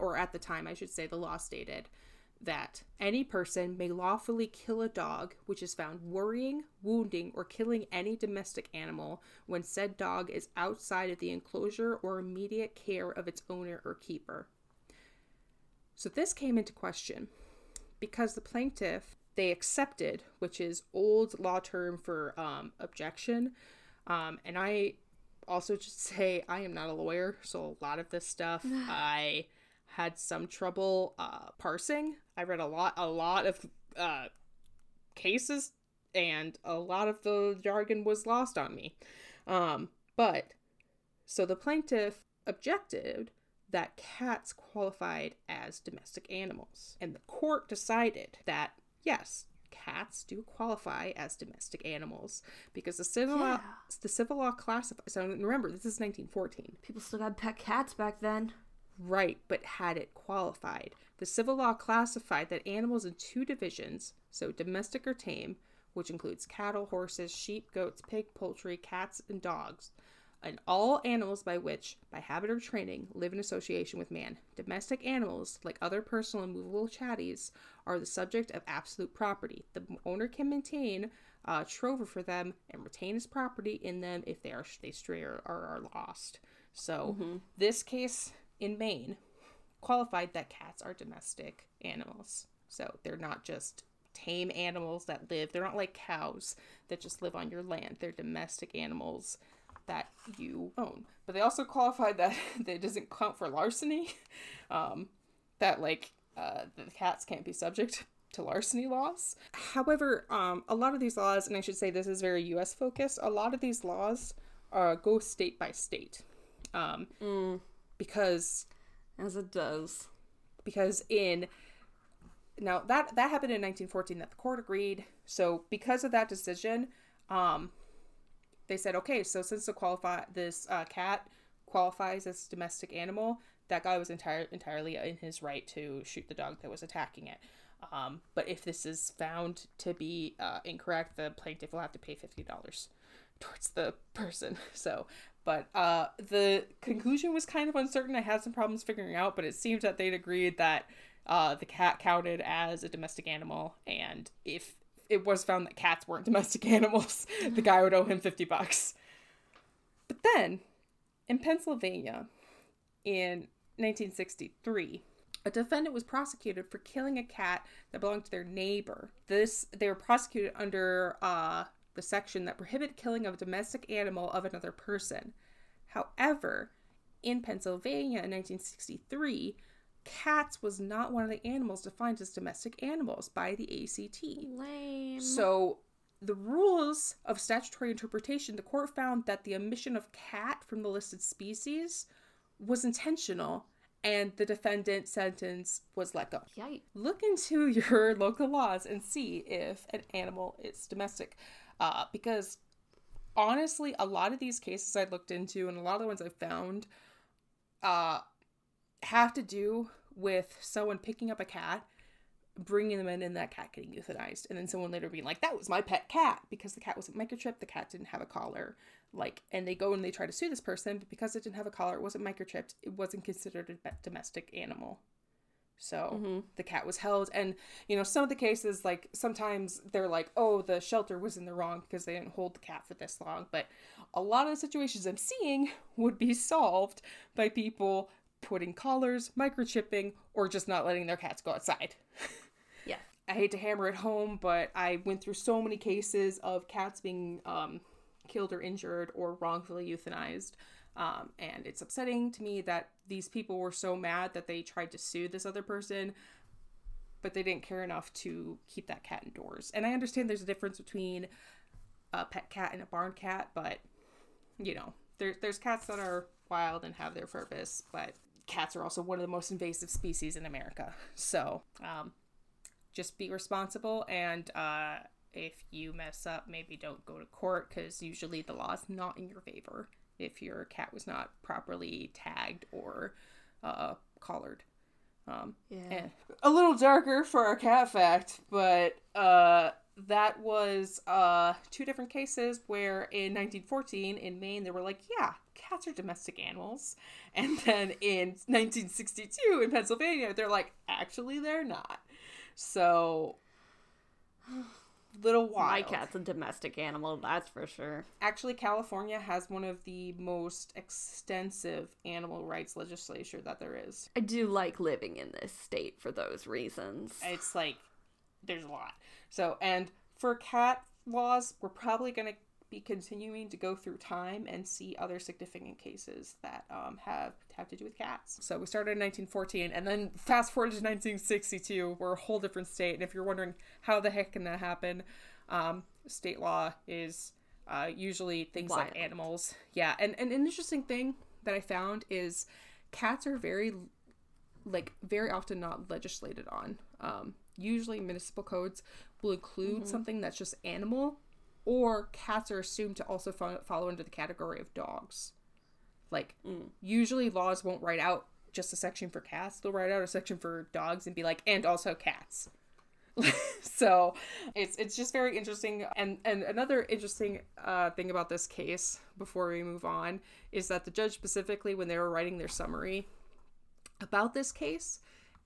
or at the time I should say, the law stated that any person may lawfully kill a dog which is found worrying, wounding, or killing any domestic animal when said dog is outside of the enclosure or immediate care of its owner or keeper. So this came into question because the plaintiff, they accepted, which is old law term for objection. And I also just say I am not a lawyer, so a lot of this stuff I had some trouble parsing. I read a lot of cases, and a lot of the jargon was lost on me. So the plaintiff objected that cats qualified as domestic animals, and the court decided that, yes, cats do qualify as domestic animals because the civil law classifies. So remember, this is 1914. People still had pet cats back then. Right, but had it qualified. The civil law classified that animals in two divisions, so domestic or tame, which includes cattle, horses, sheep, goats, pig, poultry, cats, and dogs, and all animals by which, by habit or training, live in association with man. Domestic animals, like other personal and movable chatties, are the subject of absolute property. The owner can maintain a trover for them and retain his property in them if they stray or are lost. So this case in Maine qualified that cats are domestic animals. So they're not just tame animals that live. They're not like cows that just live on your land. They're domestic animals that you own. But they also qualified that it doesn't count for larceny. The cats can't be subject to larceny laws. However, a lot of these laws, and I should say this is very U.S. focused, a lot of these laws go state by state. Because, as it does, that happened in 1914 that the court agreed. So because of that decision, they said, okay, so since this cat qualifies as domestic animal, that guy was entirely in his right to shoot the dog that was attacking it. But if this is found to be incorrect, the plaintiff will have to pay $50 towards the person. So. But the conclusion was kind of uncertain. I had some problems figuring out, but it seems that they'd agreed that the cat counted as a domestic animal. And if it was found that cats weren't domestic animals, the guy would owe him $50. But then, in Pennsylvania, in 1963, a defendant was prosecuted for killing a cat that belonged to their neighbor. They were prosecuted under the section that prohibited killing of a domestic animal of another person. However, in Pennsylvania in 1963, cats was not one of the animals defined as domestic animals by the ACT. Lame. So the rules of statutory interpretation, the court found that the omission of cat from the listed species was intentional, and the defendant's sentence was let go. Yikes. Look into your local laws and see if an animal is domestic. Because honestly, a lot of these cases I looked into and a lot of the ones I found have to do with someone picking up a cat, bringing them in, and that cat getting euthanized. And then someone later being like, that was my pet cat, because the cat wasn't microchipped, the cat didn't have a collar. Like, and they go and they try to sue this person, but because it didn't have a collar, it wasn't microchipped, it wasn't considered a domestic animal. So the cat was held. And, you know, some of the cases, like, sometimes they're like, oh, the shelter was in the wrong because they didn't hold the cat for this long. But a lot of the situations I'm seeing would be solved by people putting collars, microchipping, or just not letting their cats go outside. Yeah. I hate to hammer it home, but I went through so many cases of cats being killed or injured or wrongfully euthanized. And it's upsetting to me that these people were so mad that they tried to sue this other person, but they didn't care enough to keep that cat indoors. And I understand there's a difference between a pet cat and a barn cat, but, you know, there's cats that are wild and have their purpose, but cats are also one of the most invasive species in America. So, just be responsible, and, if you mess up, maybe don't go to court, because usually the law is not in your favor if your cat was not properly tagged or collared. And a little darker for our cat fact, but that was two different cases where in 1914 in Maine, they were like, yeah, cats are domestic animals. And then in 1962 in Pennsylvania, they're like, actually, they're not. So... little wild. My cat's a domestic animal, that's for sure. Actually, California has one of the most extensive animal rights legislature that there is. I do like living in this state for those reasons. It's like, there's a lot. So, and for cat laws, we're probably going to be continuing to go through time and see other significant cases that have to do with cats. So we started in 1914, and then fast forward to 1962, we're a whole different state. And if you're wondering how the heck can that happen, state law is usually things wild, like animals. Yeah, and an interesting thing that I found is cats are very often not legislated on. Usually municipal codes will include something that's just animal. Or cats are assumed to also follow under the category of dogs. Like, usually laws won't write out just a section for cats. They'll write out a section for dogs and be like, and also cats. So it's just very interesting. And another interesting thing about this case, before we move on, is that the judge specifically, when they were writing their summary about this case...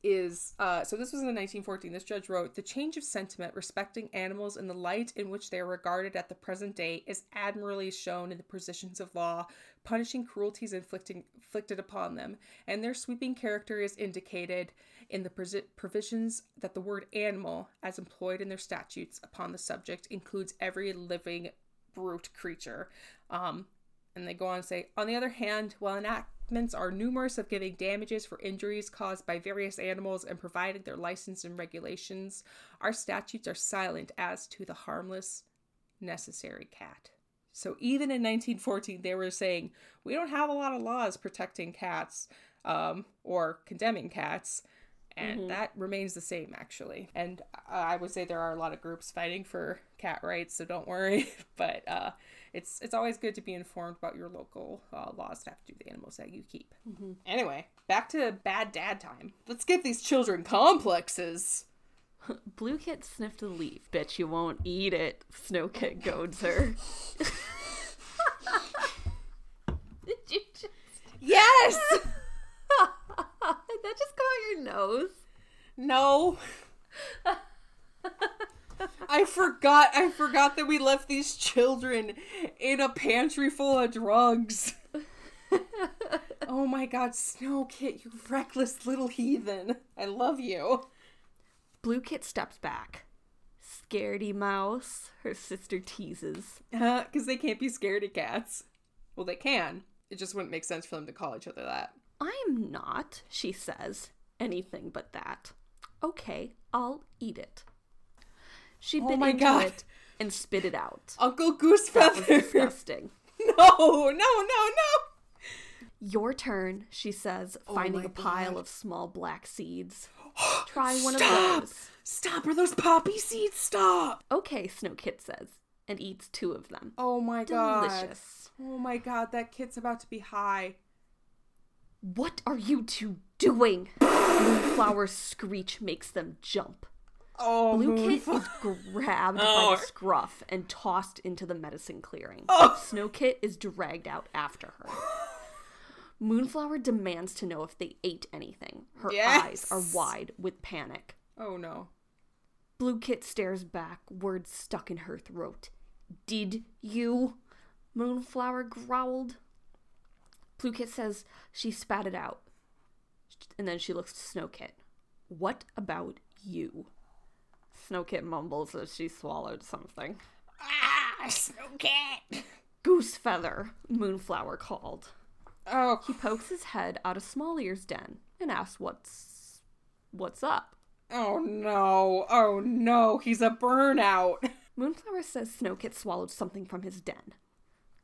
is, so this was in 1914, this judge wrote, the change of sentiment respecting animals in the light in which they are regarded at the present day is admirably shown in the positions of law, punishing cruelties inflicted upon them, and their sweeping character is indicated in the provisions that the word animal, as employed in their statutes upon the subject, includes every living brute creature. And they go on to say, on the other hand, while enactments are numerous of giving damages for injuries caused by various animals and provided their license and regulations, our statutes are silent as to the harmless, necessary cat. So even in 1914, they were saying, we don't have a lot of laws protecting cats or condemning cats. And that remains the same, actually. And I would say there are a lot of groups fighting for cat rights, so don't worry. But it's always good to be informed about your local laws that have to do with the animals that you keep. Anyway, back to bad dad time. Let's give these children complexes. Bluekit sniffed a leaf. Bet you won't eat it. Snowkit goads her. Did you just... Yes! Did that just go on your nose? No. I forgot that we left these children in a pantry full of drugs. Oh my god, Snowkit, you reckless little heathen. I love you. Bluekit steps back. Scaredy mouse, her sister teases. Because they can't be scaredy cats. Well, they can, it just wouldn't make sense for them to call each other that. I'm not, she says, anything but that. Okay, I'll eat it. She bit into it and spit it out. Uncle Goosefeather. That was disgusting. No. Your turn, she says, finding a pile of small black seeds. Try one of those. Stop! Are those poppy seeds? Stop! Okay, Snowkit says, and eats two of them. Oh my god. Delicious. Oh my god, that kit's about to be high. What are you two doing? Moonflower's screech makes them jump. Bluekit is grabbed by the scruff and tossed into the medicine clearing. Snowkit is dragged out after her. Moonflower demands to know if they ate anything. Her eyes are wide with panic. Oh no. Bluekit stares back, words stuck in her throat. Did you? Moonflower growled. Bluekit says she spat it out. And then she looks to Snowkit. What about you? Snowkit mumbles as she swallowed something. Ah, Snowkit! Goosefeather, Moonflower called. Oh. He pokes his head out of Small Ear's den and asks what's up. Oh no, he's a burnout. Moonflower says Snowkit swallowed something from his den.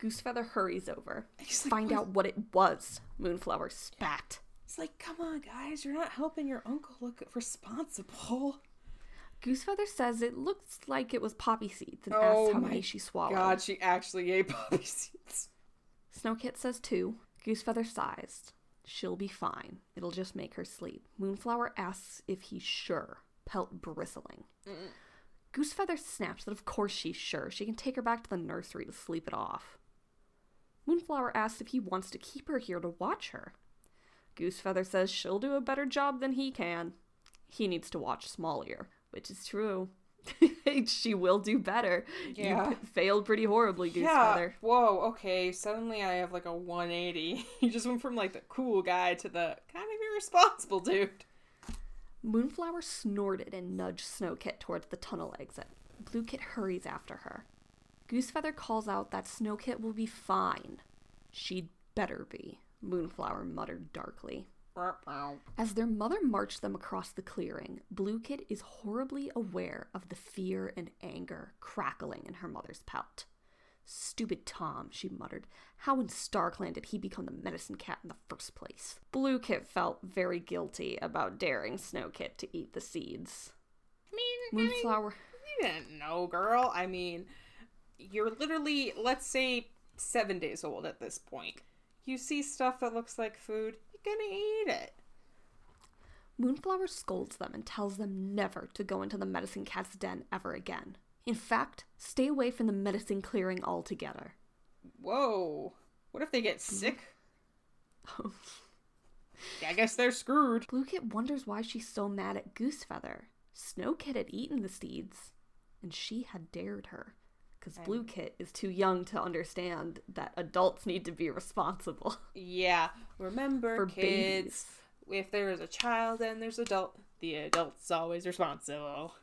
Goosefeather hurries over. Find out what it was, Moonflower spat. It's like, come on guys, you're not helping your uncle look responsible. Goosefeather says it looks like it was poppy seeds and asks how many she swallowed. Oh god, she actually ate poppy seeds. Snowkit says two. Goosefeather sighs. She'll be fine. It'll just make her sleep. Moonflower asks if he's sure, pelt bristling. Mm-mm. Goosefeather snaps that of course she's sure. She can take her back to the nursery to sleep it off. Moonflower asks if he wants to keep her here to watch her. Goosefeather says she'll do a better job than he can. He needs to watch Small Ear. Which is true. She will do better. Yeah. You failed pretty horribly, Goosefeather. Yeah. Whoa, okay. Suddenly I have like a 180. You just went from like the cool guy to the kind of irresponsible dude. Moonflower snorted and nudged Snowkit towards the tunnel exit. Bluekit hurries after her. Goosefeather calls out that Snowkit will be fine. She'd better be, Moonflower muttered darkly. As their mother marched them across the clearing, Bluekit is horribly aware of the fear and anger crackling in her mother's pelt. Stupid Tom, she muttered. How in Starkland did he become the medicine cat in the first place? Bluekit felt very guilty about daring Snowkit to eat the seeds. Moonflower. You didn't know, girl. I mean, you're literally, let's say, 7 days old at this point. You see stuff that looks like food. Gonna eat it. Moonflower scolds them and tells them never to go into the medicine cat's den ever again. In fact, stay away from the medicine clearing altogether. Whoa. What if they get sick? Yeah, I guess they're screwed. Bluekit wonders why she's so mad at Goosefeather. Snowkit had eaten the seeds, and she had dared her. Because Bluekit is too young to understand that adults need to be responsible. Yeah. Remember, for kids, babies. If there is a child and there's an adult, the adult's always responsible.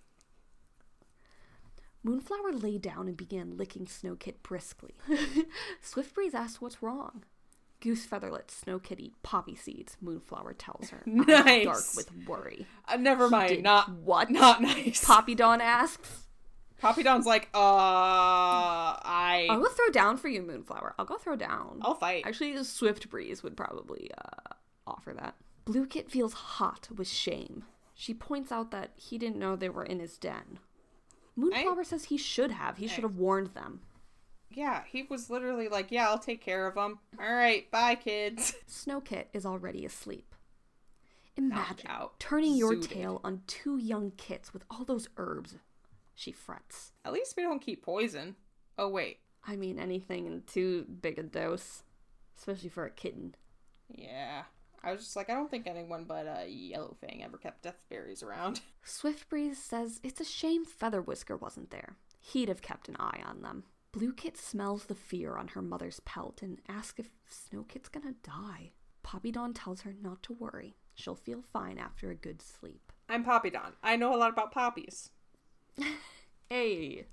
Moonflower lay down and began licking Snowkit briskly. Swift Breeze asks what's wrong. Goosefeather lets Snowkit eat poppy seeds, Moonflower tells her. Nice. Dark with worry. Never mind. Not what? Not nice. Poppy Dawn asks. Poppy Dawn's like, I'll go throw down for you, Moonflower. I'll go throw down. I'll fight. Actually, Swift Breeze would probably offer that. Bluekit feels hot with shame. She points out that he didn't know they were in his den. Moonflower says he should have. He should have warned them. Yeah, he was literally like, yeah, I'll take care of them. All right, bye, kids. Snowkit is already asleep. Imagine turning your tail on two young kits with all those herbs. She frets. At least we don't keep poison. Oh, wait. I mean, anything in too big a dose. Especially for a kitten. Yeah. I was just like, I don't think anyone but Yellowfang ever kept deathberries around. Swift Breeze says it's a shame Featherwhisker wasn't there. He'd have kept an eye on them. Bluekit smells the fear on her mother's pelt and asks if Snowkit's gonna die. Poppy Dawn tells her not to worry. She'll feel fine after a good sleep. I'm Poppy Dawn. I know a lot about poppies. Hey.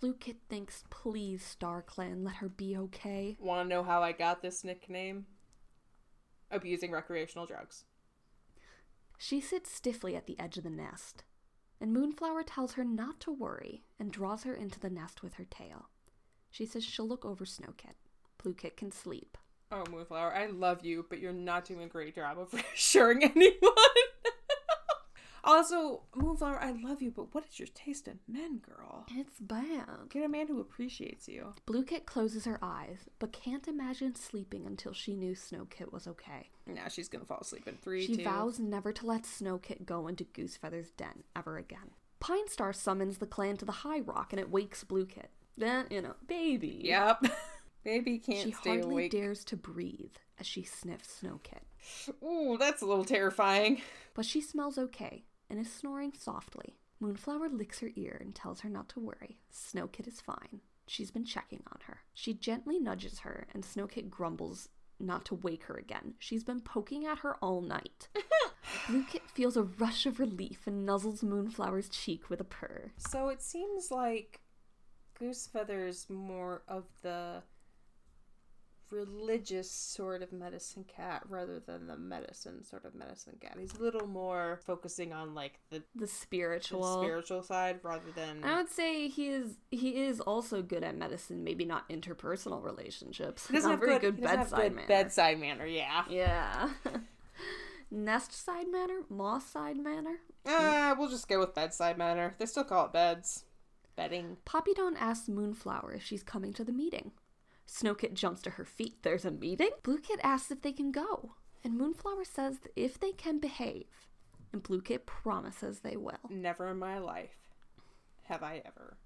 Bluekit thinks, please, Star Clan, let her be okay. Want to know how I got this nickname? Abusing recreational drugs. She sits stiffly at the edge of the nest, and Moonflower tells her not to worry and draws her into the nest with her tail. She says she'll look over Snowkit. Bluekit can sleep. Oh, Moonflower, I love you, but you're not doing a great job of reassuring anyone. Also, Moonflower, I love you, but what is your taste in men, girl? It's bad. Get a man who appreciates you. Bluekit closes her eyes, but can't imagine sleeping until she knew Snowkit was okay. Now she's gonna fall asleep in three, She vows never to let Snowkit go into Goosefeather's den ever again. Pinestar summons the clan to the high rock, and it wakes Bluekit. Then, baby. Yep. Baby can't stay awake. She hardly dares to breathe as she sniffs Snowkit. Ooh, that's a little terrifying. But she smells okay and is snoring softly. Moonflower licks her ear and tells her not to worry. Snowkit is fine. She's been checking on her. She gently nudges her, and Snowkit grumbles not to wake her again. She's been poking at her all night. Bluekit feels a rush of relief and nuzzles Moonflower's cheek with a purr. So it seems like Goosefeather's more of the religious sort of medicine cat rather than the medicine sort of medicine cat. He's a little more focusing on like the spiritual side rather than... I would say he is also good at medicine, maybe not interpersonal relationships. He doesn't have very good bedside manner. Bedside manner, yeah. Yeah. Nest side manner? Moss side manner? We'll just go with bedside manner. They still call it beds. Bedding. Poppy Dawn asks Moonflower if she's coming to the meeting. Snowkit jumps to her feet. There's a meeting? Bluekit asks if they can go, and Moonflower says that if they can behave, and Bluekit promises they will. Never in my life have I ever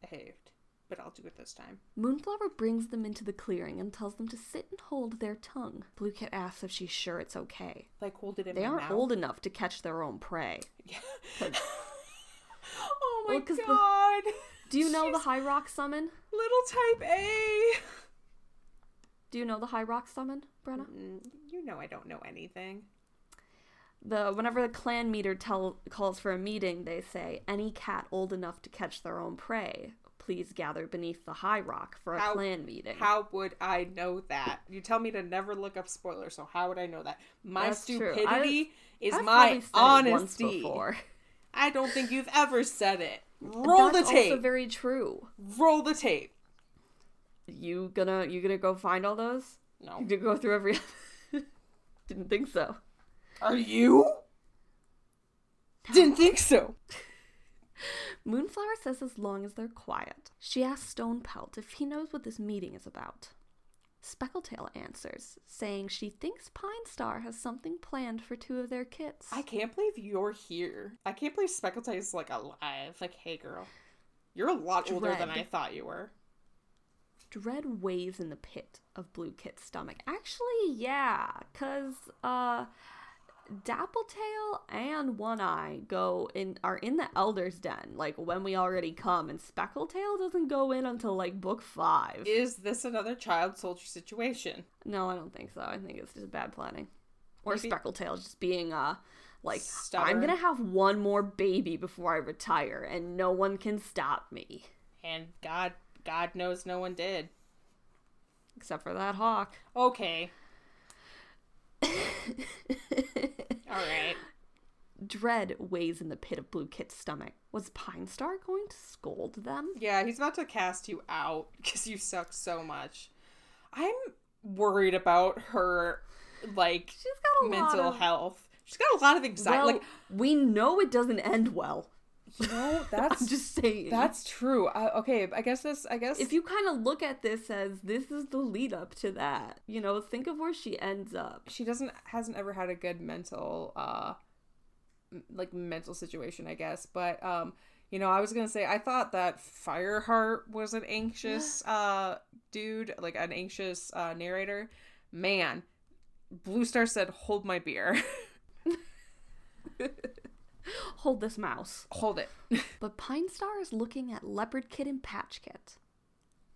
behaved, but I'll do it this time. Moonflower brings them into the clearing and tells them to sit and hold their tongue. Bluekit asks if she's sure it's okay. Like, hold it in my mouth? They aren't old enough to catch their own prey. Oh my God! Do you know the High Rock Summon? Little type A. Do you know the High Rock Summon, Brenna? You know I don't know anything. Whenever the clan meter calls for a meeting, they say, any cat old enough to catch their own prey, please gather beneath the High Rock for a clan meeting. How would I know that? You tell me to never look up spoilers, so how would I know that? My stupidity is my honesty. I don't think you've ever said it. Roll the tape. That's also very true. Roll the tape. You gonna go find all those? No. You go through every... Didn't think so. Are you? No. Didn't think so. Moonflower says as long as they're quiet. She asks Stone Pelt if he knows what this meeting is about. Speckletail answers, saying she thinks Pinestar has something planned for two of their kits. I can't believe you're here. I can't believe Speckletail's, alive. Hey, girl. You're a lot older than I thought you were. Dread weighs in the pit of Bluekit's stomach. Actually, yeah, because, Dapplepaw and One-Eye are in the Elder's Den, when we already come, and Speckletail doesn't go in until, book 5. Is this another child soldier situation? No, I don't think so. I think it's just bad planning. Or maybe Speckletail just being, stubborn. I'm gonna have one more baby before I retire, and no one can stop me. And God knows no one did. Except for that hawk. Okay. Alright. Dread weighs in the pit of Bluekit's stomach. Was Pinestar going to scold them? Yeah, he's about to cast you out because you suck so much. I'm worried about her, she's got a mental health. She's got a lot of anxiety. Well, we know it doesn't end well. No, that's... I'm just saying. That's true. I guess... If you kind of look at this as this is the lead up to that, think of where she ends up. She hasn't ever had a good mental, mental situation, I guess. But, I was gonna say, I thought that Fireheart was an anxious, dude, an anxious, narrator. Man, Blue Star said, hold my beer. Hold this mouse. Hold it. But Pinestar is looking at Leopard Kit and Patch Kit.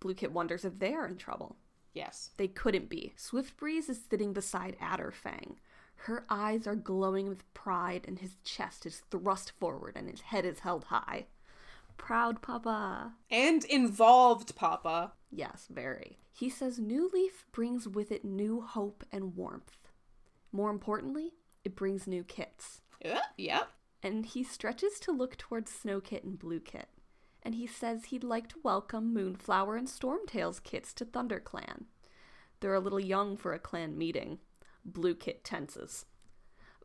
Bluekit wonders if they're in trouble. Yes. They couldn't be. Swift Breeze is sitting beside Adderfang. Her eyes are glowing with pride, and his chest is thrust forward, and his head is held high. proud Papa. And involved Papa. Yes, very. He says new leaf brings with it new hope and warmth. More importantly, it brings new kits. Yeah. And he stretches to look towards Snowkit and Bluekit. And he says he'd like to welcome Moonflower and Stormtail's kits to ThunderClan. They're a little young for a clan meeting. Bluekit tenses.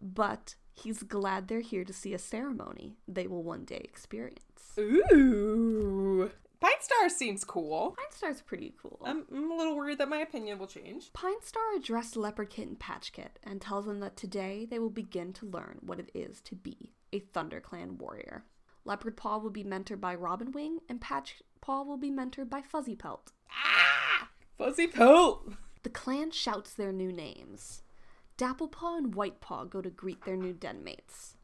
But he's glad they're here to see a ceremony they will one day experience. Ooh. Pinestar seems cool. Pinestar's pretty cool. I'm a little worried that my opinion will change. Pinestar addressed Leopard Kit and Patch Kit and tells them that today they will begin to learn what it is to be a ThunderClan warrior. Leopard Paw will be mentored by Robinwing, and Patch Paw will be mentored by Fuzzy Pelt. Ah! Fuzzy Pelt! The clan shouts their new names. Dapplepaw and Whitepaw go to greet their new den-mates.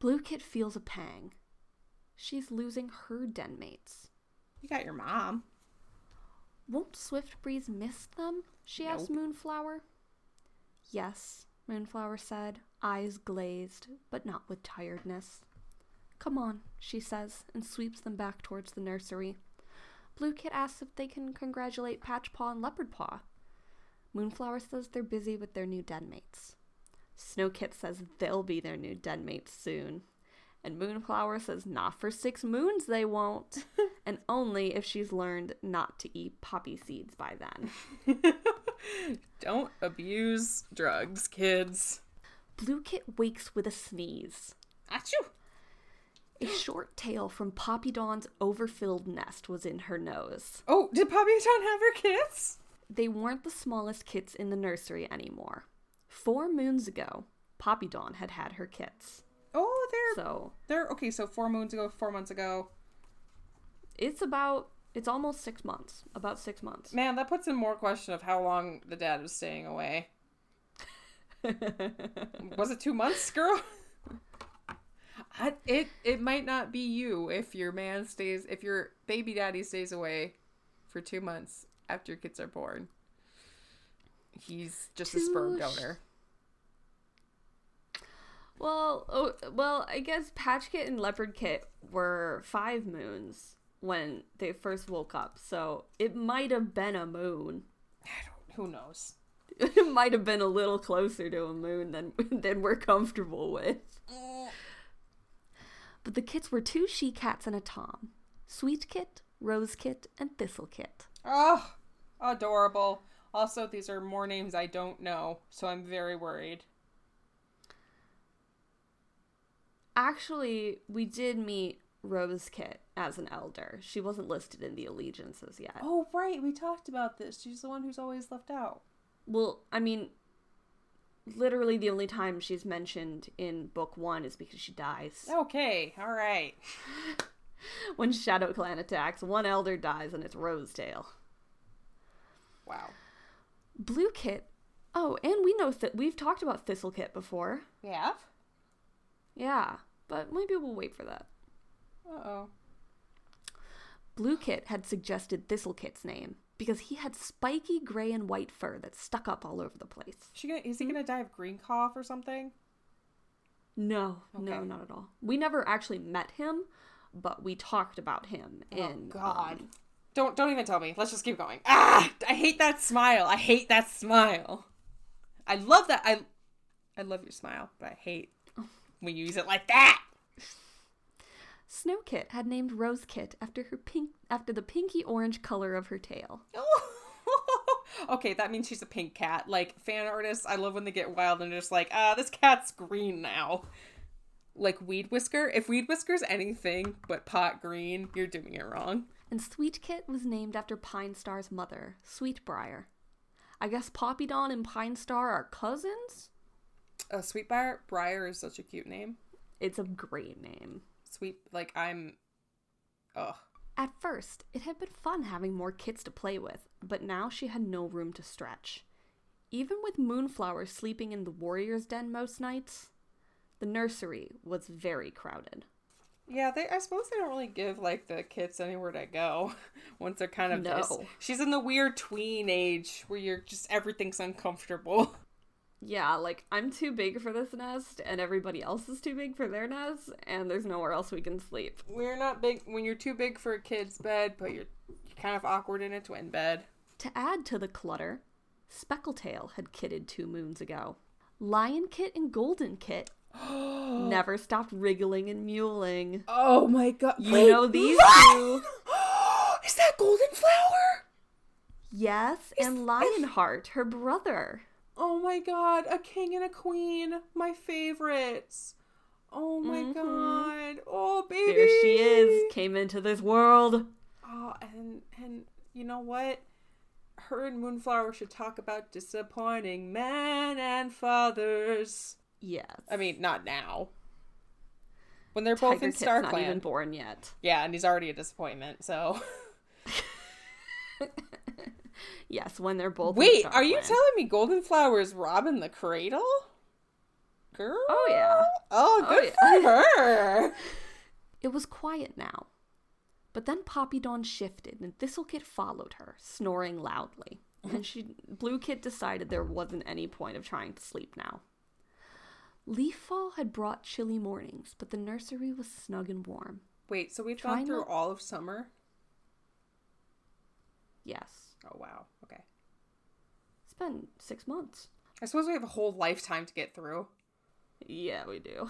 Bluekit feels a pang. She's losing her den-mates. You got your mom. Won't Swift Breeze miss them? She asked Moonflower. Yes, Moonflower said, eyes glazed, but not with tiredness. Come on, she says, and sweeps them back towards the nursery. Bluekit asks if they can congratulate Patchpaw and Leopardpaw. Moonflower says they're busy with their new den-mates. Snowkit says they'll be their new den-mates soon. And Moonflower says not for 6 moons they won't. And only if she's learned not to eat poppy seeds by then. Don't abuse drugs, kids. Bluekit wakes with a sneeze. Achoo! A short tail from Poppy Dawn's overfilled nest was in her nose. Oh, did Poppy Dawn have her kits? They weren't the smallest kits in the nursery anymore. 4 moons ago, Poppy Dawn had her kits. Oh, they're okay, so 4 months ago. It's almost 6 months. About 6 months. Man, that puts in more question of how long the dad was staying away. Was it 2 months, girl? It might not be you if your baby daddy stays away for 2 months after your kids are born. He's just a sperm donor. Well, I guess Patch Kit and Leopard Kit were 5 moons when they first woke up, so it might have been a moon. Who knows? It might have been a little closer to a moon than we're comfortable with. But the kits were 2 she-cats and a tom. Sweet Kit, Rose Kit, and Thistle Kit. Oh, adorable. Also, these are more names I don't know, so I'm very worried. Actually, we did meet Rose Kit as an elder. She wasn't listed in the allegiances yet. Oh, right. We talked about this. She's the one who's always left out. Well, I mean, literally the only time she's mentioned in book 1 is because she dies. Okay, all right. When Shadow Clan attacks, one elder dies and it's Rosetail. Wow. Bluekit. Oh, and we know that we've talked about Thistlekit before. We have? Yeah, but maybe we'll wait for that. Uh-oh. Bluekit had suggested Thistlekit's name because he had spiky gray and white fur that stuck up all over the place. Is he going to die of green cough or something? No, okay. No, not at all. We never actually met him, but we talked about him. God. Don't even tell me. Let's just keep going. Ah! I hate that smile. I love that. I love your smile, but I hate when you use it like that. Snowkit had named Rose Kit after the pinky-orange color of her tail. Okay, that means she's a pink cat. Like, fan artists, I love when they get wild and just like, this cat's green now. Like Weed Whisker. If Weed Whisker's anything but pot green, you're doing it wrong. And Sweet Kit was named after Pinestar's mother, Sweetbriar. I guess Poppy Dawn and Pinestar are cousins? Sweetbriar is such a cute name. It's a great name. At first, it had been fun having more kits to play with, but now she had no room to stretch. Even with Moonflower sleeping in the warrior's den most nights, the nursery was very crowded. Yeah, I suppose they don't really give, the kits anywhere to go once they're kind of She's in the weird tween age where everything's uncomfortable. yeah, like, I'm too big for this nest, and everybody else is too big for their nest, and there's nowhere else we can sleep. We're not big. When you're too big for a kid's bed, but you're kind of awkward in a twin bed. To add to the clutter, Speckletail had kitted 2 moons ago. Lion Kit and Golden Kit never stopped wriggling and mewling. Oh my god. Wait, know these two. Is that Golden Flower? Yes, and Lionheart, her brother. Oh my god, a king and a queen. My favorites. Oh my god. Oh, baby. There she is. Came into this world. Oh, and you know what? Her and Moonflower should talk about disappointing men and fathers. Yes. I mean, not now. When they're both in Star Clan. Not even born yet. Yeah, and he's already a disappointment, so. Yes, when they're both in Star Clan. Wait, are you telling me Golden Flower is robbing the cradle? Girl? Oh, yeah. Oh, good for her. It was quiet now. But then Poppy Dawn shifted, and Thistle Kit followed her, snoring loudly. And Bluekit decided there wasn't any point of trying to sleep now. Leaf fall had brought chilly mornings, but the nursery was snug and warm. Wait, so we've gone through all of summer? Yes. Oh, wow. Okay. It's been 6 months. I suppose we have a whole lifetime to get through. Yeah, we do.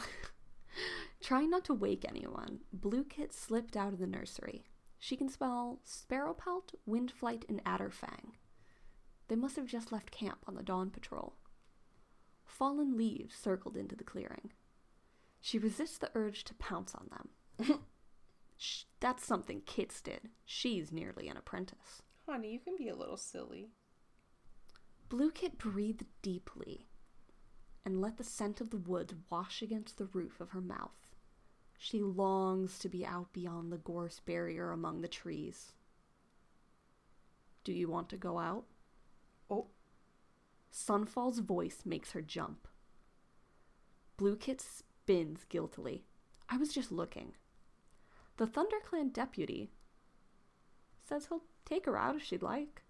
Trying not to wake anyone, Bluekit slipped out of the nursery. She can smell Sparrow Pelt, Windflight, and Adderfang. They must have just left camp on the dawn patrol. Fallen leaves circled into the clearing. She resists the urge to pounce on them. That's something Kits did. She's nearly an apprentice. Honey, you can be a little silly. Bluekit breathed deeply and let the scent of the woods wash against the roof of her mouth. She longs to be out beyond the gorse barrier among the trees. Do you want to go out? Oh. Sunfall's voice makes her jump. Bluekit spins guiltily. I was just looking. The ThunderClan deputy says he'll take her out if she'd like.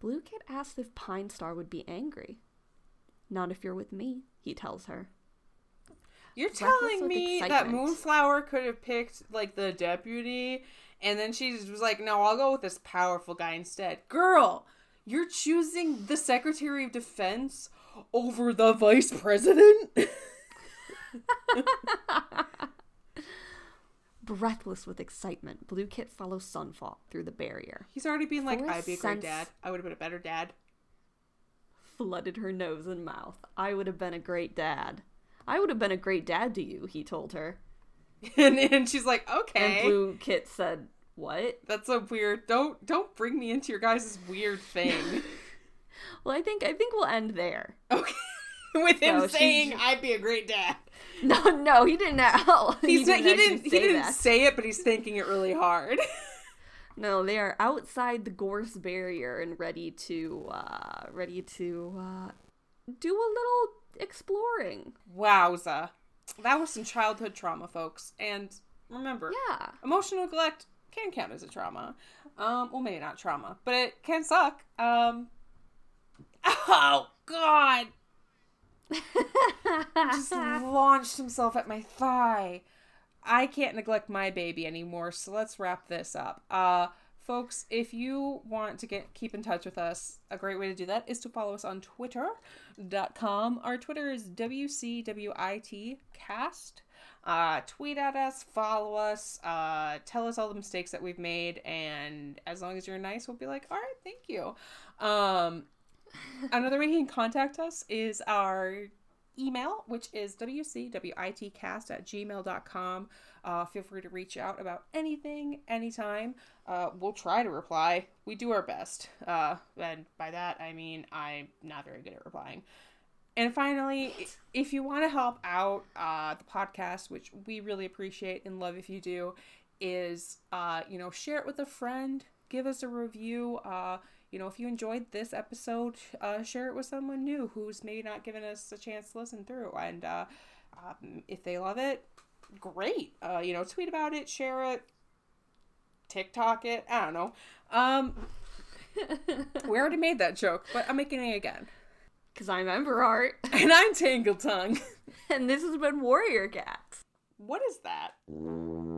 Bluekit asks if Pinestar would be angry. Not if you're with me, he tells her. You're telling me that Moonflower could have picked, like, the deputy, and then she was like, no, I'll go with this powerful guy instead. Girl, you're choosing the Secretary of Defense over the Vice President? Breathless with excitement, Bluekit follows Sunfall through the barrier. He's already being like, I'd be a great dad. I would have been a better dad. Flooded her nose and mouth. I would have been a great dad. I would have been a great dad to you, he told her. And she's like, okay. And Bluekit said, what? That's so weird. Don't bring me into your guys' weird thing. Well, I think we'll end there. Okay. With him saying, I'd be a great dad. No, he didn't know. He didn't say it, but he's thinking it really hard. No, they are outside the gorse barrier and ready to do a little exploring. Wowza. That was some childhood trauma, folks. And remember, emotional neglect can count as a trauma. Well, maybe not trauma, but it can suck. Oh, God. Just launched himself at my thigh. I can't neglect my baby anymore, so let's wrap this up. Folks, if you want to keep in touch with us, a great way to do that is to follow us on Twitter.com. Our Twitter is WCWITcast. Tweet at us, follow us, tell us all the mistakes that we've made, and as long as you're nice, we'll be like, all right, thank you. Another way you can contact us is our email, which is wcwitcast@gmail.com. Feel free to reach out about anything, anytime. We'll try to reply. We do our best. And by that, I mean I'm not very good at replying. And finally, if you want to help out the podcast, which we really appreciate and love if you do, is, share it with a friend. Give us a review. If you enjoyed this episode, share it with someone new who's maybe not given us a chance to listen through. And if they love it, great. Tweet about it, share it, TikTok it. I don't know. We already made that joke, but I'm making it again. Because I'm Emberheart. And I'm Tangletongue. And this has been Warrior Cats. What is that?